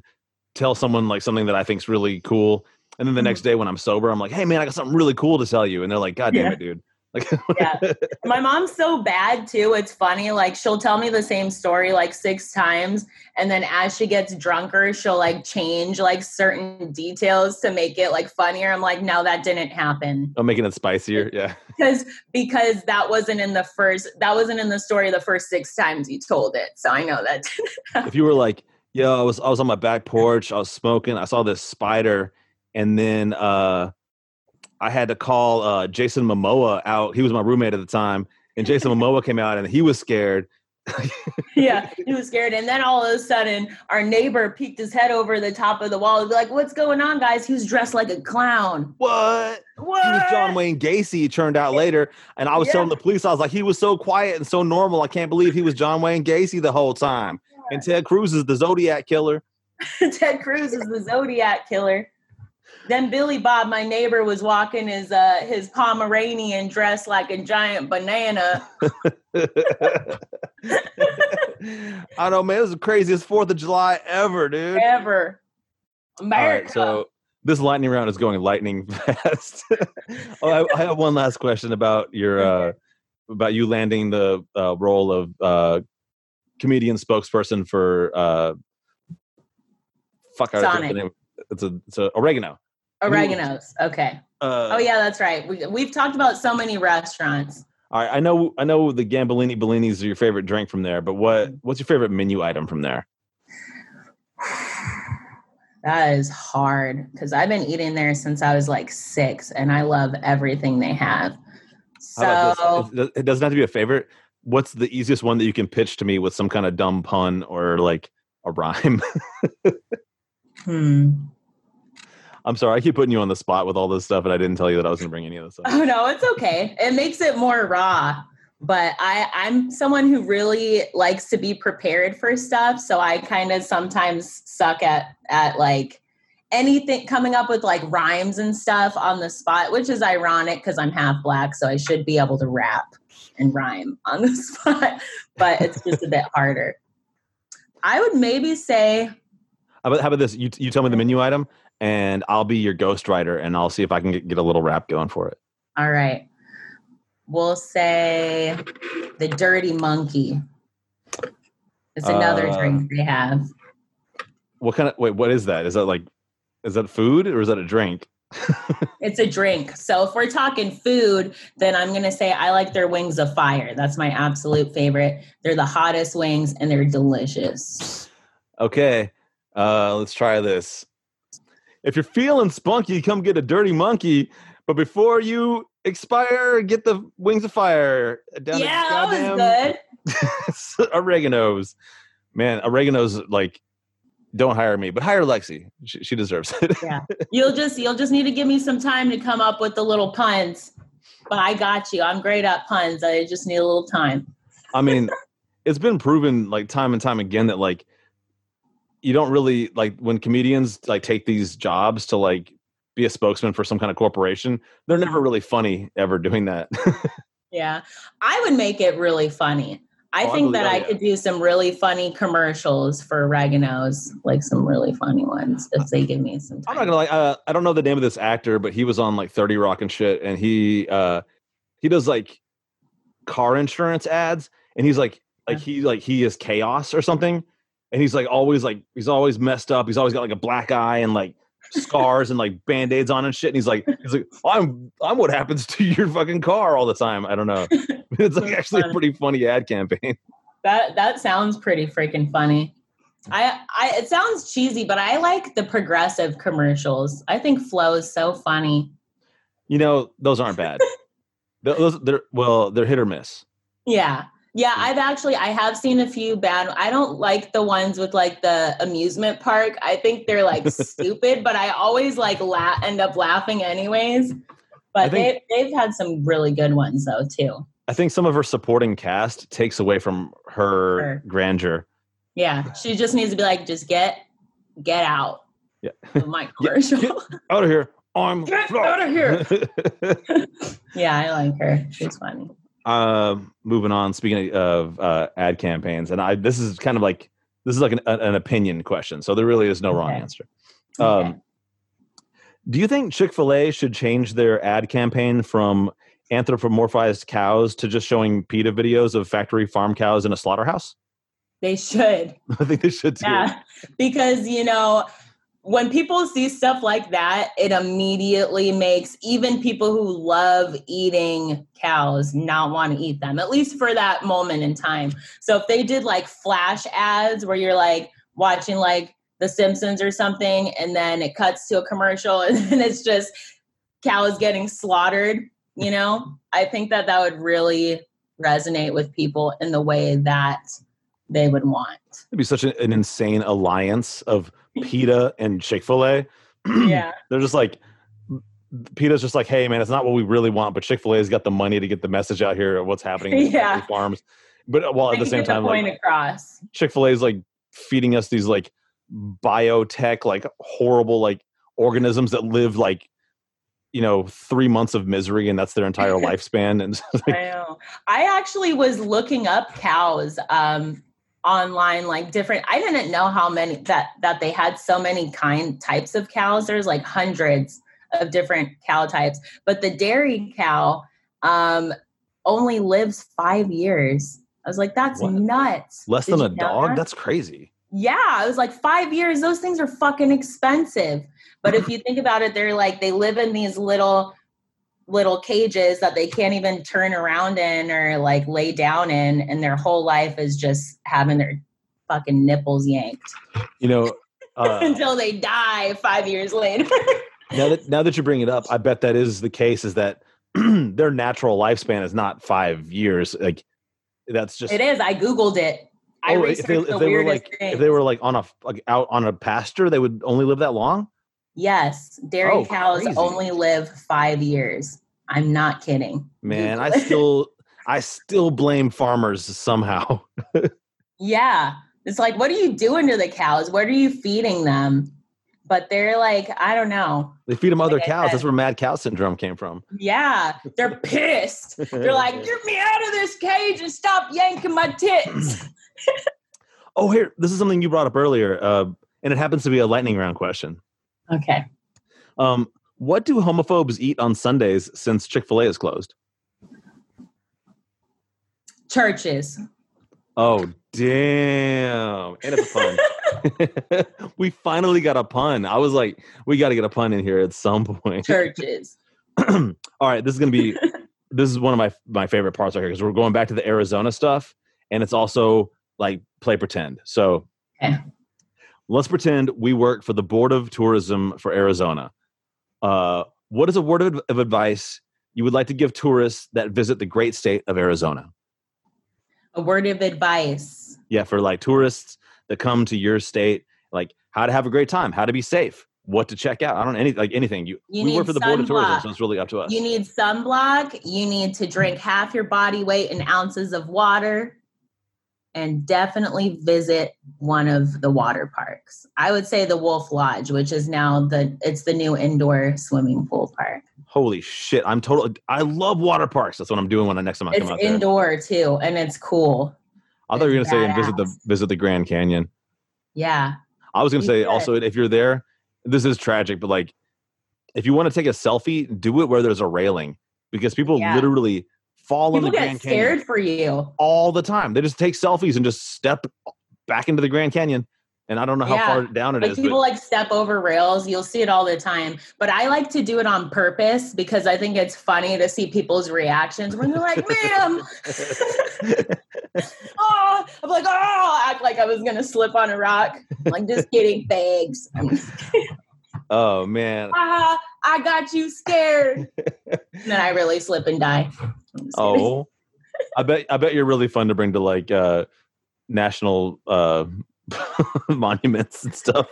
tell someone like something that I think's really cool. And then the next day when I'm sober, I'm like, hey, man, I got something really cool to tell you. And they're like, God damn yeah. it, dude. Like, yeah. My mom's so bad, too. It's funny. Like, she'll tell me the same story like six times. And then as she gets drunker, she'll like change like certain details to make it like funnier. I'm like, no, that didn't happen. I'm making it spicier. Yeah. Because because that wasn't in the first that wasn't in the story the first six times you told it. So I know that didn't happen. If you were like, yo, I was I was on my back porch. I was smoking. I saw this spider. And then uh, I had to call uh, Jason Momoa out. He was my roommate at the time. And Jason Momoa came out and he was scared. yeah, he was scared. And then all of a sudden, our neighbor peeked his head over the top of the wall. He'd be like, what's going on, guys? He was dressed like a clown. What? What? He was John Wayne Gacy, it turned out later. And I was yeah. telling the police, I was like, he was so quiet and so normal. I can't believe he was John Wayne Gacy the whole time. Yeah. And Ted Cruz is the Zodiac killer. Ted Cruz is the Zodiac killer. Then Billy Bob, my neighbor, was walking his uh, his Pomeranian dressed like a giant banana. I know, man. It was the craziest fourth of July ever, dude. Ever. America. All right, so this lightning round is going lightning fast. oh, I, I have one last question about your uh, about you landing the uh, role of uh, comedian spokesperson for uh, fuck. Sonic. I forget the name. It's a it's a oregano. Oregano's. Okay. Uh, oh yeah, that's right. We we've talked about so many restaurants. All right, I know I know the Gambolini Bellinis are your favorite drink from there, but what what's your favorite menu item from there? That is hard, because I've been eating there since I was like six, and I love everything they have. So it doesn't have to be a favorite. What's the easiest one that you can pitch to me with some kind of dumb pun or like a rhyme? Hmm. I'm sorry, I keep putting you on the spot with all this stuff, and I didn't tell you that I was going to bring any of this up. Oh, no, it's okay. It makes it more raw, but I, I'm someone who really likes to be prepared for stuff, so I kind of sometimes suck at, at, like, anything, coming up with, like, rhymes and stuff on the spot, which is ironic because I'm half black, so I should be able to rap and rhyme on the spot, but it's just a bit harder. I would maybe say... How about, how about this? You you tell me the menu item, and I'll be your ghostwriter, and I'll see if I can get, get a little rap going for it. All right. We'll say the Dirty Monkey. It's another uh, drink they have. What kind of, wait, what is that? Is that like, is that food or is that a drink? It's a drink. So if we're talking food, then I'm going to say I like their wings of fire. That's my absolute favorite. They're the hottest wings and they're delicious. Okay. Uh, let's try this. If you're feeling spunky, come get a Dirty Monkey. But before you expire, get the wings of fire. Down yeah, that was good. Oregano's. Man, oregano's like, don't hire me, but hire Lexi. She, she deserves it. Yeah, you'll just you'll just need to give me some time to come up with the little puns. But I got you. I'm great at puns. I just need a little time. I mean, it's been proven like time and time again that like you don't really like when comedians like take these jobs to like be a spokesman for some kind of corporation. They're never really funny ever doing that. Yeah, I would make it really funny. I oh, think I that I, I could do some really funny commercials for Oregano's, like some really funny ones if they give me some time. I'm not gonna lie. Uh, I don't know the name of this actor, but he was on like thirty Rock and shit, and he uh, he does like car insurance ads, and he's like like he like he is chaos or something, and he's like always like he's always messed up. He's always got like a black eye and like scars and like band-aids on and shit. And he's like he's like I'm I'm what happens to your fucking car all the time. I don't know. It's like actually a pretty funny ad campaign. That that sounds pretty freaking funny. I, I it sounds cheesy, but I like the Progressive commercials. I think Flo is so funny. You know, those aren't bad. those they're well, they're hit or miss. Yeah. Yeah, I've actually I have seen a few bad. I don't like the ones with like the amusement park. I think they're like stupid, but I always like la- end up laughing anyways. But think, they they've had some really good ones though too. I think some of her supporting cast takes away from her, her grandeur. Yeah, she just needs to be like, just get get out. Yeah, of my commercial. Get, get out of here! I'm get fly. out of here. Yeah, I like her. She's funny. Uh, moving on. Speaking of uh, ad campaigns, and I this is kind of like this is like an, an opinion question, so there really is no okay. wrong answer. Um, okay. Do you think Chick-fil-A should change their ad campaign from anthropomorphized cows to just showing PETA videos of factory farm cows in a slaughterhouse? They should. I think they should too. Yeah, because, you know, when people see stuff like that, it immediately makes even people who love eating cows not want to eat them, at least for that moment in time. So if they did like flash ads where you're like watching like The Simpsons or something, and then it cuts to a commercial and then it's just cows getting slaughtered, you know, I think that that would really resonate with people in the way that they would want. It'd be such an, an insane alliance of PETA and Chick-fil-A. Yeah. They're just like, PETA's just like, hey, man, it's not what we really want, but Chick-fil-A's got the money to get the message out here of what's happening in yeah. the farms. But while well, at the same time, the point like, across. Chick-fil-A's like feeding us these like biotech, like horrible, like organisms that live like, you know, three months of misery, and that's their entire lifespan. And like, I know. I actually was looking up cows um, online, like different. I didn't know how many that that they had so many kind types of cows. There's like hundreds of different cow types, but the dairy cow um, only lives five years. I was like, that's what? Nuts. Less Did than a dog? That? That's crazy. Yeah, I was like five years. Those things are fucking expensive. But if you think about it, they're like they live in these little little cages that they can't even turn around in or like lay down in, and their whole life is just having their fucking nipples yanked. You know, uh, until they die five years later. now that now that you bring it up, I bet that is the case. Is that their natural lifespan is not five years? Like that's just it is. I googled it. I oh, if they, the if they were like things. if they were like on a like out on a pasture, they would only live that long. Yes, dairy oh, cows crazy. only live five years. I'm not kidding. Man, I still I still blame farmers somehow. Yeah, it's like, what are you doing to the cows? What are you feeding them? But they're like, I don't know. They feed them other like cows. That's where mad cow syndrome came from. Yeah. They're pissed. They're like, get me out of this cage and stop yanking my tits. Oh, here. This is something you brought up earlier. Uh, and it happens to be a lightning round question. Okay. Um, what do homophobes eat on Sundays since Chick-fil-A is closed? Churches. Oh, damn. And it's a pun. We finally got a pun. I was like, we got to get a pun in here at some point. Churches. All right. This is going to be, this is one of my, my favorite parts right here because we're going back to the Arizona stuff. And it's also like play pretend. So okay. Let's pretend we work for the Board of Tourism for Arizona. Uh, what is a word of, of advice you would like to give tourists that visit the great state of Arizona? A word of advice. Yeah. For like tourists that come to your state, like how to have a great time, how to be safe, what to check out. I don't know, any, like anything. You, you we work for the sunblock. Board of Tourism, so it's really up to us. You need sunblock. You need to drink half your body weight in ounces of water and definitely visit one of the water parks. I would say the Wolf Lodge, which is now the, it's the new indoor swimming pool park. Holy shit. I'm totally, I love water parks. That's what I'm doing when I next time I come out there. It's indoor too, and it's cool. I thought you were going to say and visit the visit the Grand Canyon. Yeah. I was going to say could. Also, if you're there, this is tragic, but like if you want to take a selfie, do it where there's a railing because people yeah. literally fall people in the Grand Canyon. People get scared for you. All the time. They just take selfies and just step back into the Grand Canyon. And I don't know how yeah. far down it like is. People but. like step over rails. You'll see it all the time. But I like to do it on purpose because I think it's funny to see people's reactions when they're like, ma'am. oh, I'm like, oh, act like I was going to slip on a rock. I'm like, just kidding, bags. Oh, man. Uh, I got you scared. And then I really slip and die. Oh, I bet I bet you're really fun to bring to like uh, national uh, monuments and stuff.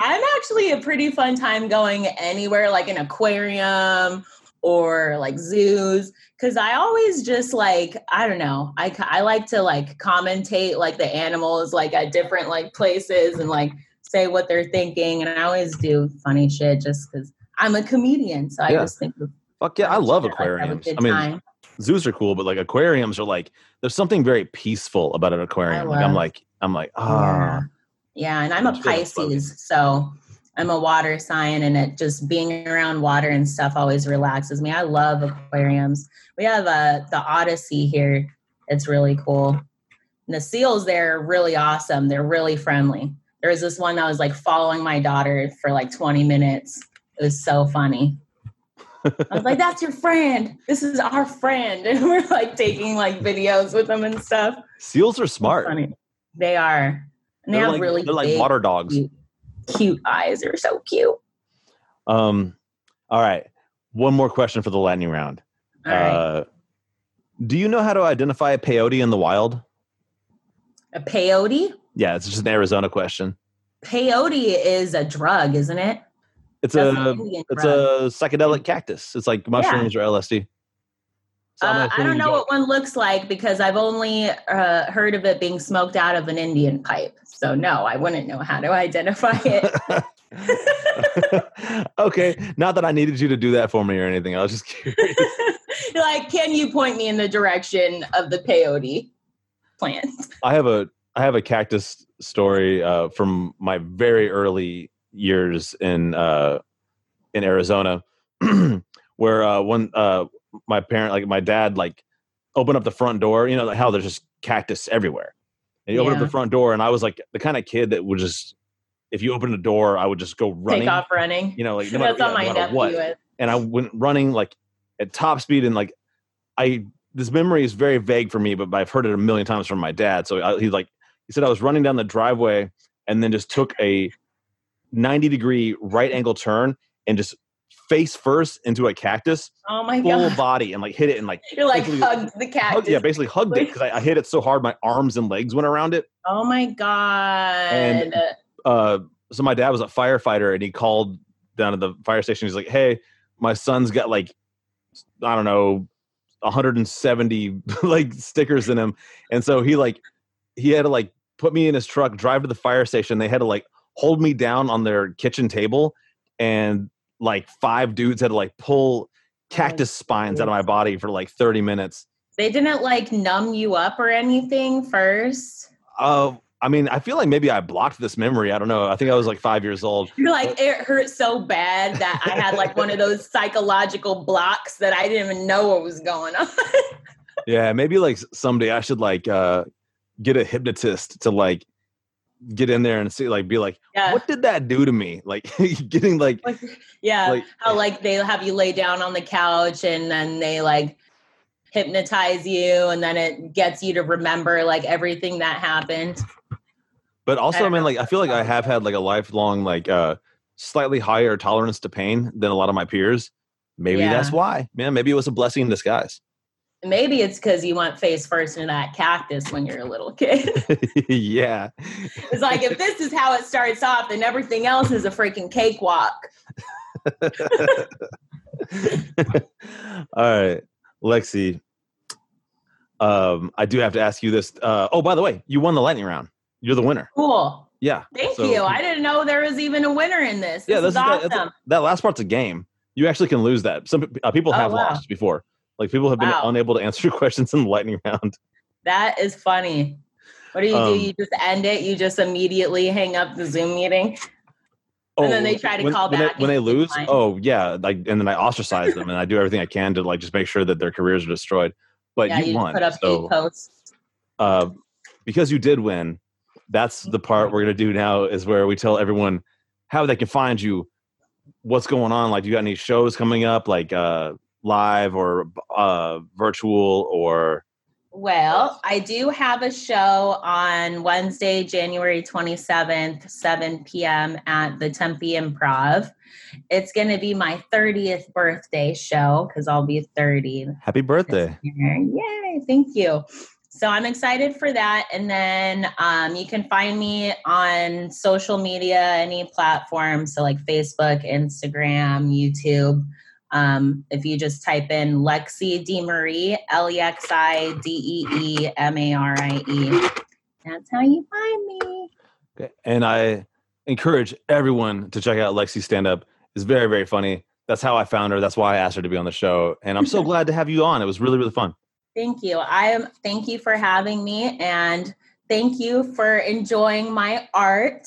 I'm actually a pretty fun time going anywhere like an aquarium or like zoos because I always just like, I don't know, I, I like to like commentate like the animals like at different like places and like say what they're thinking. And I always do funny shit just because I'm a comedian. So I yeah. just think. Fuck yeah, I love aquariums. I, I mean, time. zoos are cool, but like aquariums are like, there's something very peaceful about an aquarium. Like, I'm like, I'm like, ah. Yeah. yeah, and I'm a Pisces, so I'm a water sign, and it just being around water and stuff always relaxes me. I love aquariums. We have uh, the Odyssey here. It's really cool. And the seals there are really awesome. They're really friendly. There was this one that was like following my daughter for like twenty minutes. It was so funny. I was like, that's your friend. This is our friend. And we're like taking like videos with them and stuff. Seals are smart. Funny. They are. And they they're have like, really They're big, like water dogs. Cute, cute eyes. They're so cute. Um, all right. One more question for the lightning round. All right. Uh, do you know how to identify a peyote in the wild? A peyote? Yeah, it's just an Arizona question. Peyote is a drug, isn't it? It's That's a it's drug. a psychedelic cactus. It's like mushrooms yeah. or L S D. Uh, I don't know drug. what one looks like because I've only uh, heard of it being smoked out of an Indian pipe. So no, I wouldn't know how to identify it. Okay, not that I needed you to do that for me or anything. I was just curious. Like, can you point me in the direction of the peyote plant? I have a I have a cactus story uh, from my very early years in uh in Arizona where uh one uh my parent like my dad like opened up the front door, you know, like how there's just cactus everywhere, and he yeah. opened up the front door, and I was like the kind of kid that would just, if you open the door, I would just go running, take off running, you know, like no matter, That's yeah, no matter what is. And I went running like at top speed, and like I this memory is very vague for me, but I've heard it a million times from my dad. So I, he like he said I was running down the driveway and then just took a ninety degree right angle turn and just face first into a cactus. Oh my god! Full body, and like hit it, and like you're like hugged the cactus. Hugged, yeah, basically hugged it because I, I hit it so hard my arms and legs went around it. Oh my god! And uh, so my dad was a firefighter, and he called down to the fire station. He's like, "Hey, my son's got like I don't know, one hundred seventy like stickers in him," and so he like he had to like put me in his truck, drive to the fire station. They had to like hold me down on their kitchen table, and like five dudes had to like pull cactus spines out of my body for like thirty minutes. They didn't like numb you up or anything first? Uh, I mean, I feel like maybe I blocked this memory. I don't know. I think I was like five years old. You're like, it hurt so bad that I had like one of those psychological blocks that I didn't even know what was going on. Yeah, maybe like someday I should like uh, get a hypnotist to like get in there and see, like, be like, yeah. What did that do to me? Like getting like, like yeah, like, how like they have you lay down on the couch and then they like hypnotize you and then it gets you to remember like everything that happened. But also, I, I mean, like, I feel like I have had like a lifelong, like uh, slightly higher tolerance to pain than a lot of my peers. Maybe yeah. that's why, man. Maybe it was a blessing in disguise. Maybe it's because you went face first into that cactus when you're a little kid. Yeah. It's like, if this is how it starts off, then everything else is a freaking cakewalk. All right, Lexi. Um, I do have to ask you this. Uh, oh, by the way, you won the lightning round. You're the winner. Cool. Yeah. Thank so, you. I didn't know there was even a winner in this. Yeah, this, this is, is awesome. That, a, that last part's a game. You actually can lose that. Some uh, people have oh, wow. lost before. Like, people have been wow. unable to answer questions in the lightning round. That is funny. What do you um, do? You just end it? You just immediately hang up the Zoom meeting? Oh, and then they try to when, call when back. They, when they lose? Fine. Oh, yeah. Like, and then I ostracize them, and I do everything I can to, like, just make sure that their careers are destroyed. But yeah, you, you won. Put up so, eight posts. Uh, because you did win, that's the part we're going to do now is where we tell everyone how they can find you, what's going on. Like, do you got any shows coming up? Like, uh... live or uh, virtual or? Well, I do have a show on Wednesday, January twenty-seventh, seven p.m. at the Tempe Improv. It's going to be my thirtieth birthday show because I'll be thirty. Happy birthday. Yay, thank you. So I'm excited for that. And then um, you can find me on social media, any platform. So like Facebook, Instagram, YouTube. Um, if you just type in Lexi DeMarie, L E X I D E E M A R I E, that's how you find me. Okay. And I encourage everyone to check out Lexi's stand-up. It's very, very funny. That's how I found her. That's why I asked her to be on the show. And I'm so glad to have you on. It was really, really fun. Thank you. I am. Thank you for having me. And thank you for enjoying my art.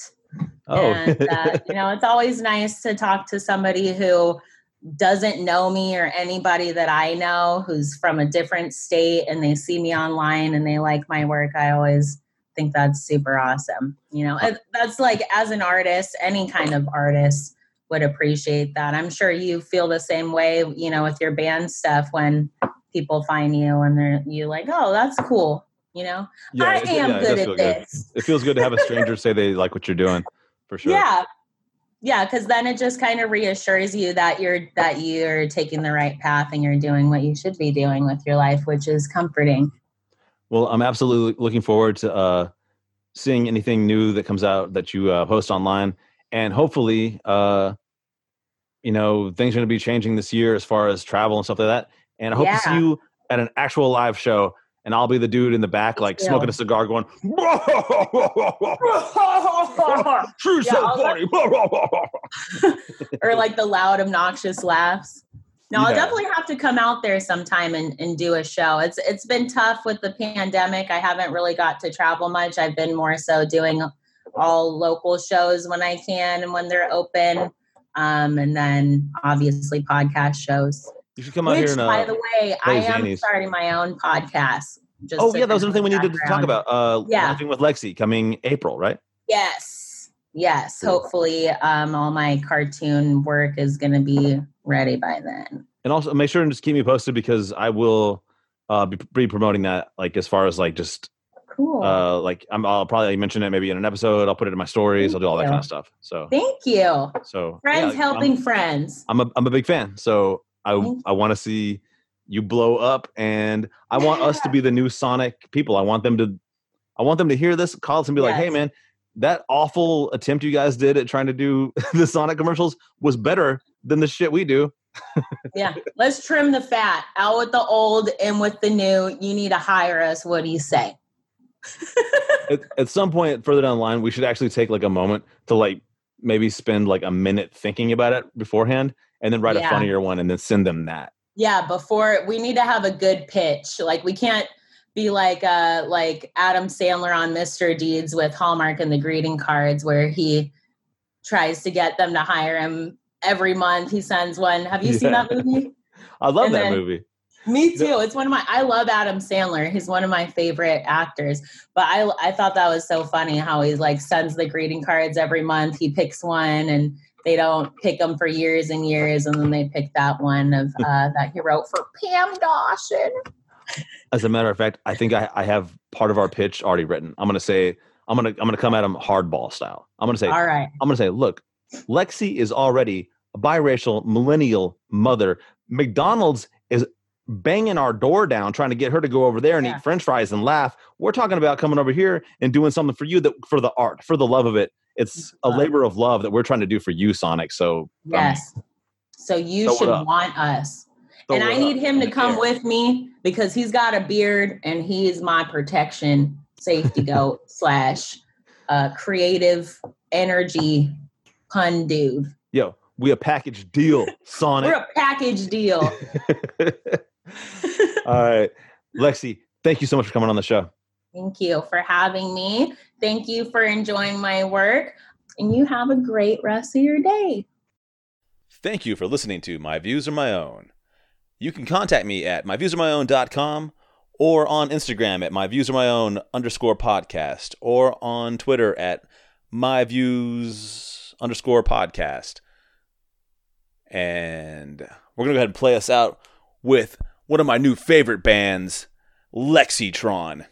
Oh, and, uh, you know, it's always nice to talk to somebody who doesn't know me or anybody that I know who's from a different state and they see me online and they like my work. I always think that's super awesome. You know, that's like, as an artist, any kind of artist would appreciate that. I'm sure you feel the same way, you know, with your band stuff when people find you and they're you like, oh, that's cool. You know, yeah, I am yeah, good at this. Good. It feels good to have a stranger say they like what you're doing for sure. Yeah. Yeah, because then it just kind of reassures you that you're that you're taking the right path and you're doing what you should be doing with your life, which is comforting. Well, I'm absolutely looking forward to uh, seeing anything new that comes out that you uh, post online. And hopefully, uh, you know, things are going to be changing this year as far as travel and stuff like that. And I hope yeah. to see you at an actual live show. And I'll be the dude in the back, like, yeah. smoking a cigar going, she's so funny. Or, like, the loud, obnoxious laughs. No, yeah. I'll definitely have to come out there sometime and, and do a show. It's It's been tough with the pandemic. I haven't really got to travel much. I've been more so doing all local shows when I can and when they're open. Um, and then, obviously, podcast shows. You should come out Which, here and uh, by the way, I am Zanies. starting my own podcast. Just oh, yeah, that was another thing we needed to talk about. Uh, yeah. Laughing with Lexi coming April, right? Yes. Yes. Cool. Hopefully um, all my cartoon work is going to be ready by then. And also make sure and just keep me posted because I will uh, be, be promoting that, like, as far as like just cool. Uh, like I'm, I'll probably mention it maybe in an episode. I'll put it in my stories. Thank I'll do all that you. kind of stuff. So thank you. So friends yeah, helping I'm, friends. I'm a I'm a big fan. So I I want to see you blow up, and I want yeah. us to be the new Sonic people. I want them to, I want them to hear this, call us, and be yes. like, "Hey, man, that awful attempt you guys did at trying to do the Sonic commercials was better than the shit we do." Yeah, let's trim the fat, out with the old, in with the new. You need to hire us. What do you say? at, at some point further down the line, we should actually take like a moment to like maybe spend like a minute thinking about it beforehand. And then write yeah. a funnier one and then send them that. Yeah, before we need to have a good pitch. Like we can't be like uh, like Adam Sandler on Mister Deeds with Hallmark and the greeting cards, where he tries to get them to hire him every month. He sends one. Have you yeah. seen that movie? I love and that then, movie. Me too. It's one of my, I love Adam Sandler. He's one of my favorite actors, but I, I thought that was so funny how he like sends the greeting cards every month. He picks one and they don't pick them for years and years. And then they pick that one of uh, that he wrote for Pam Dawson. As a matter of fact, I think I, I have part of our pitch already written. I'm going to say, I'm going to, I'm going to come at him hardball style. I'm going to say, all right, I'm going to say, look, Lexi is already a biracial millennial mother. McDonald's is banging our door down, trying to get her to go over there and yeah. eat French fries and laugh. We're talking about coming over here and doing something for you, that for the art, for the love of it. It's a labor of love that we're trying to do for you, Sonic. So yes, um, so you should want us, throw and I need him to come with me because he's got a beard and he is my protection, safety goat slash uh, creative energy pun dude. Yo, we a package deal, Sonic. We're a package deal. All right, Lexi, thank you so much for coming on the show. Thank you for having me. Thank you for enjoying my work, and you have a great rest of your day. Thank you for listening to My Views Are My Own. You can contact me at my views are my own dot com or on Instagram at myviewsaremyown underscore podcast or on Twitter at myviews underscore podcast. And we're going to go ahead and play us out with one of my new favorite bands, Lexitron.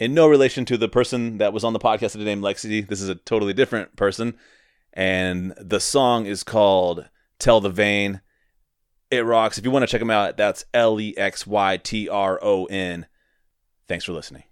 In no relation to the person that was on the podcast today named Lexi, this is a totally different person. And the song is called Tell the Vein. It rocks. If you want to check them out, that's L E X Y T R O N. Thanks for listening.